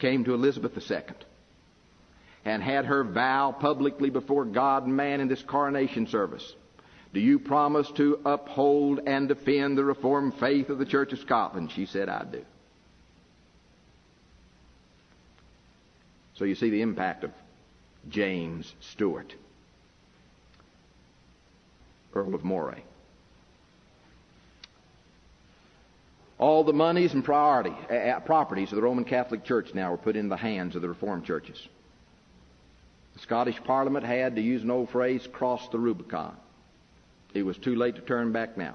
came to Elizabeth the second and had her vow publicly before God and man in this coronation service. Do you promise to uphold and defend the Reformed faith of the Church of Scotland? She said, I do. So you see the impact of James Stewart, Earl of Moray. All the monies and priority, uh, properties of the Roman Catholic Church now were put in the hands of the Reformed churches. The Scottish Parliament had, to use an old phrase, crossed the Rubicon. It was too late to turn back now.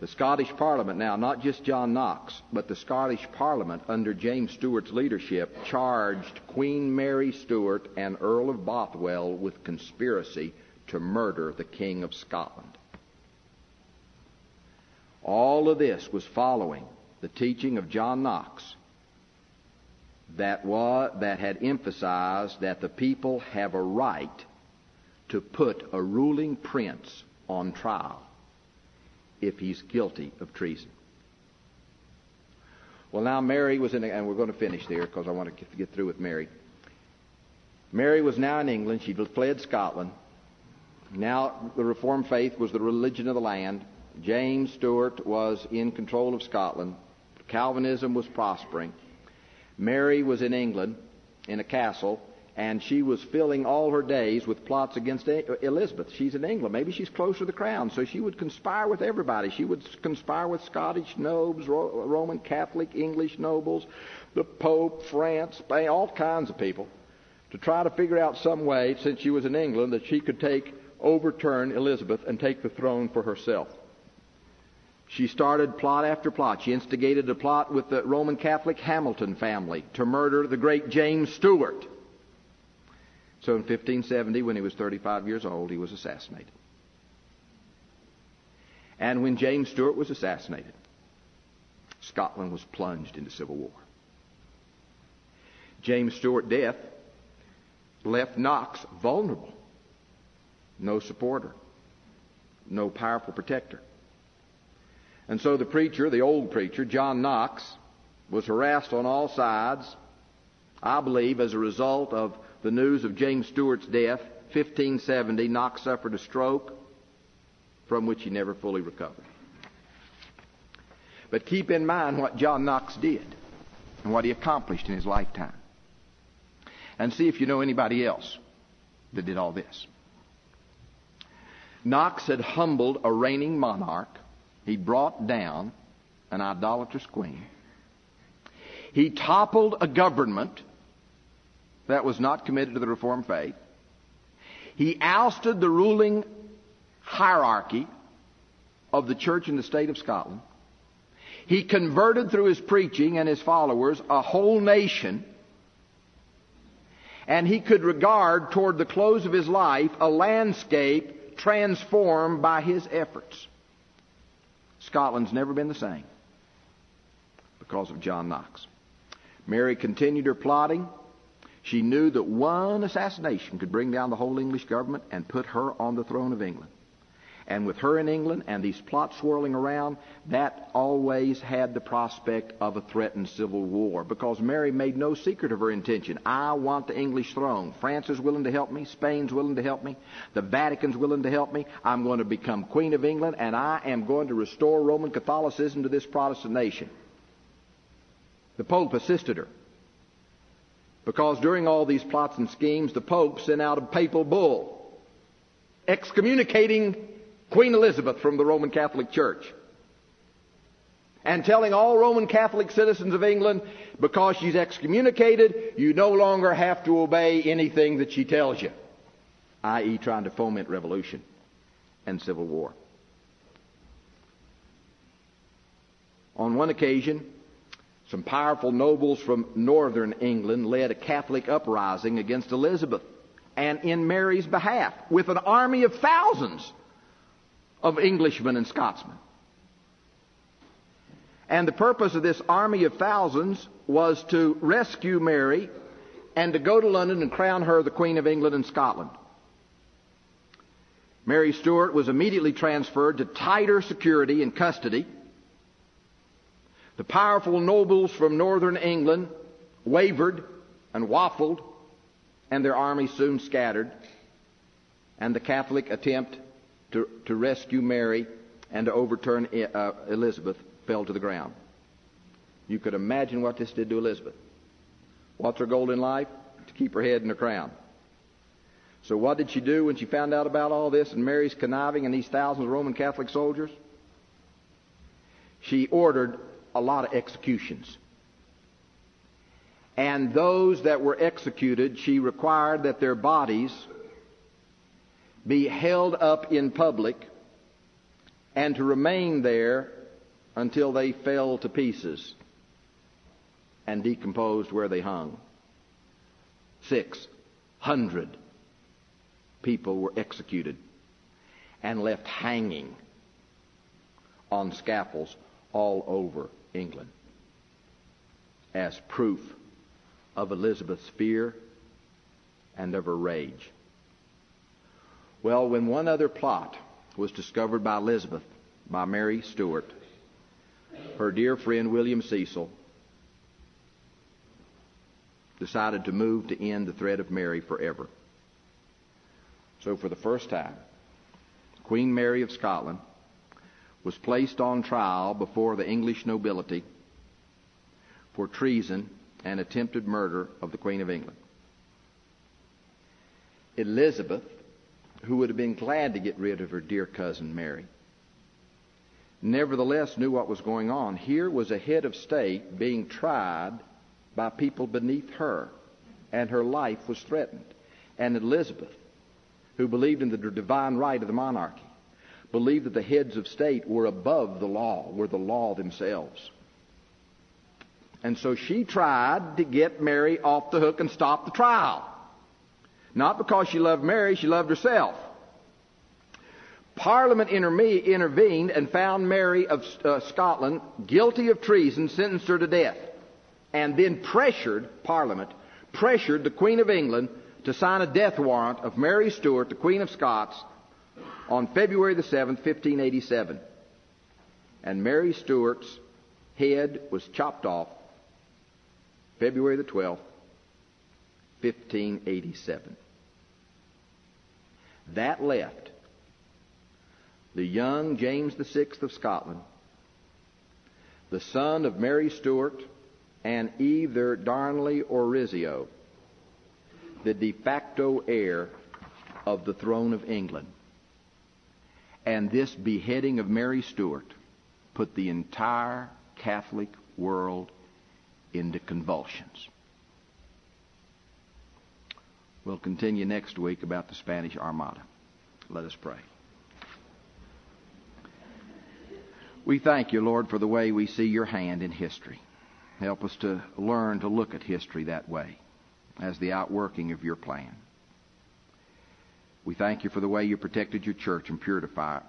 The Scottish Parliament now, not just John Knox, but the Scottish Parliament under James Stewart's leadership charged Queen Mary Stuart and Earl of Bothwell with conspiracy to murder the King of Scotland. All of this was following the teaching of John Knox that, was, that had emphasized that the people have a right to put a ruling prince on trial if he's guilty of treason. Well, now Mary was in, and we're going to finish there because I want to get through with Mary. Mary was now in England. She fled Scotland. Now the Reformed faith was the religion of the land. James Stewart was in control of Scotland. Calvinism was prospering. Mary was in England in a castle. And she was filling all her days with plots against Elizabeth. She's in England. Maybe she's close to the crown. So she would conspire with everybody. She would conspire with Scottish nobles, Roman Catholic, English nobles, the Pope, France, Spain, all kinds of people to try to figure out some way, since she was in England, that she could take, overturn Elizabeth and take the throne for herself. She started plot after plot. She instigated a plot with the Roman Catholic Hamilton family to murder the great James Stewart. So in fifteen seventy, when he was thirty-five years old, he was assassinated. And when James Stewart was assassinated, Scotland was plunged into civil war. James Stewart's death left Knox vulnerable. No supporter. No powerful protector. And so the preacher, the old preacher, John Knox, was harassed on all sides, I believe, as a result of the news of James Stewart's death, fifteen seventy, Knox suffered a stroke from which he never fully recovered. But keep in mind what John Knox did and what he accomplished in his lifetime. And see if you know anybody else that did all this. Knox had humbled a reigning monarch. He brought down an idolatrous queen. He toppled a government that was not committed to the Reformed faith. He ousted the ruling hierarchy of the church in the state of Scotland. He converted through his preaching and his followers a whole nation, and he could regard toward the close of his life a landscape transformed by his efforts. Scotland's never been the same because of John Knox. Mary continued her plotting. She knew that one assassination could bring down the whole English government and put her on the throne of England. And with her in England and these plots swirling around, that always had the prospect of a threatened civil war, because Mary made no secret of her intention. I want the English throne. France is willing to help me. Spain's willing to help me. The Vatican's willing to help me. I'm going to become Queen of England, and I am going to restore Roman Catholicism to this Protestant nation. The Pope assisted her, because during all these plots and schemes, the Pope sent out a papal bull excommunicating Queen Elizabeth from the Roman Catholic Church, and telling all Roman Catholic citizens of England, because she's excommunicated, you no longer have to obey anything that she tells you, that is trying to foment revolution and civil war. On one occasion, some powerful nobles from northern England led a Catholic uprising against Elizabeth, and in Mary's behalf, with an army of thousands of Englishmen and Scotsmen. And the purpose of this army of thousands was to rescue Mary and to go to London and crown her the Queen of England and Scotland. Mary Stuart was immediately transferred to tighter security and custody. The powerful nobles from northern England wavered and waffled, and their army soon scattered, and the Catholic attempt To, to rescue Mary and to overturn uh, Elizabeth fell to the ground. You could imagine what this did to Elizabeth. What's her goal in life? To keep her head in her crown. So what did she do when she found out about all this and Mary's conniving and these thousands of Roman Catholic soldiers? She ordered a lot of executions. And those that were executed, she required that their bodies be held up in public and to remain there until they fell to pieces and decomposed where they hung. Six hundred people were executed and left hanging on scaffolds all over England as proof of Elizabeth's fear and of her rage. Well, when one other plot was discovered by Elizabeth, by Mary Stuart, her dear friend William Cecil decided to move to end the threat of Mary forever. So for the first time, Queen Mary of Scotland was placed on trial before the English nobility for treason and attempted murder of the Queen of England. Elizabeth, who would have been glad to get rid of her dear cousin Mary, nevertheless knew what was going on. Here was a head of state being tried by people beneath her, and her life was threatened. And Elizabeth, who believed in the divine right of the monarchy, believed that the heads of state were above the law, were the law themselves. And so she tried to get Mary off the hook and stop the trial. Not because she loved Mary, she loved herself. Parliament intervened and found Mary of uh, Scotland guilty of treason, sentenced her to death, and then pressured Parliament, pressured the Queen of England to sign a death warrant of Mary Stuart, the Queen of Scots, on February the seventh, fifteen eighty-seven. And Mary Stuart's head was chopped off February the twelfth, fifteen eighty-seven. That left the young James the sixth of Scotland, the son of Mary Stuart and either Darnley or Rizzio, the de facto heir of the throne of England. And this beheading of Mary Stuart put the entire Catholic world into convulsions. We'll continue next week about the Spanish Armada. Let us pray. We thank you, Lord, for the way we see your hand in history. Help us to learn to look at history that way, as the outworking of your plan. We thank you for the way you protected your church and purified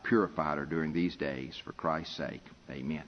her during these days. For Christ's sake, amen.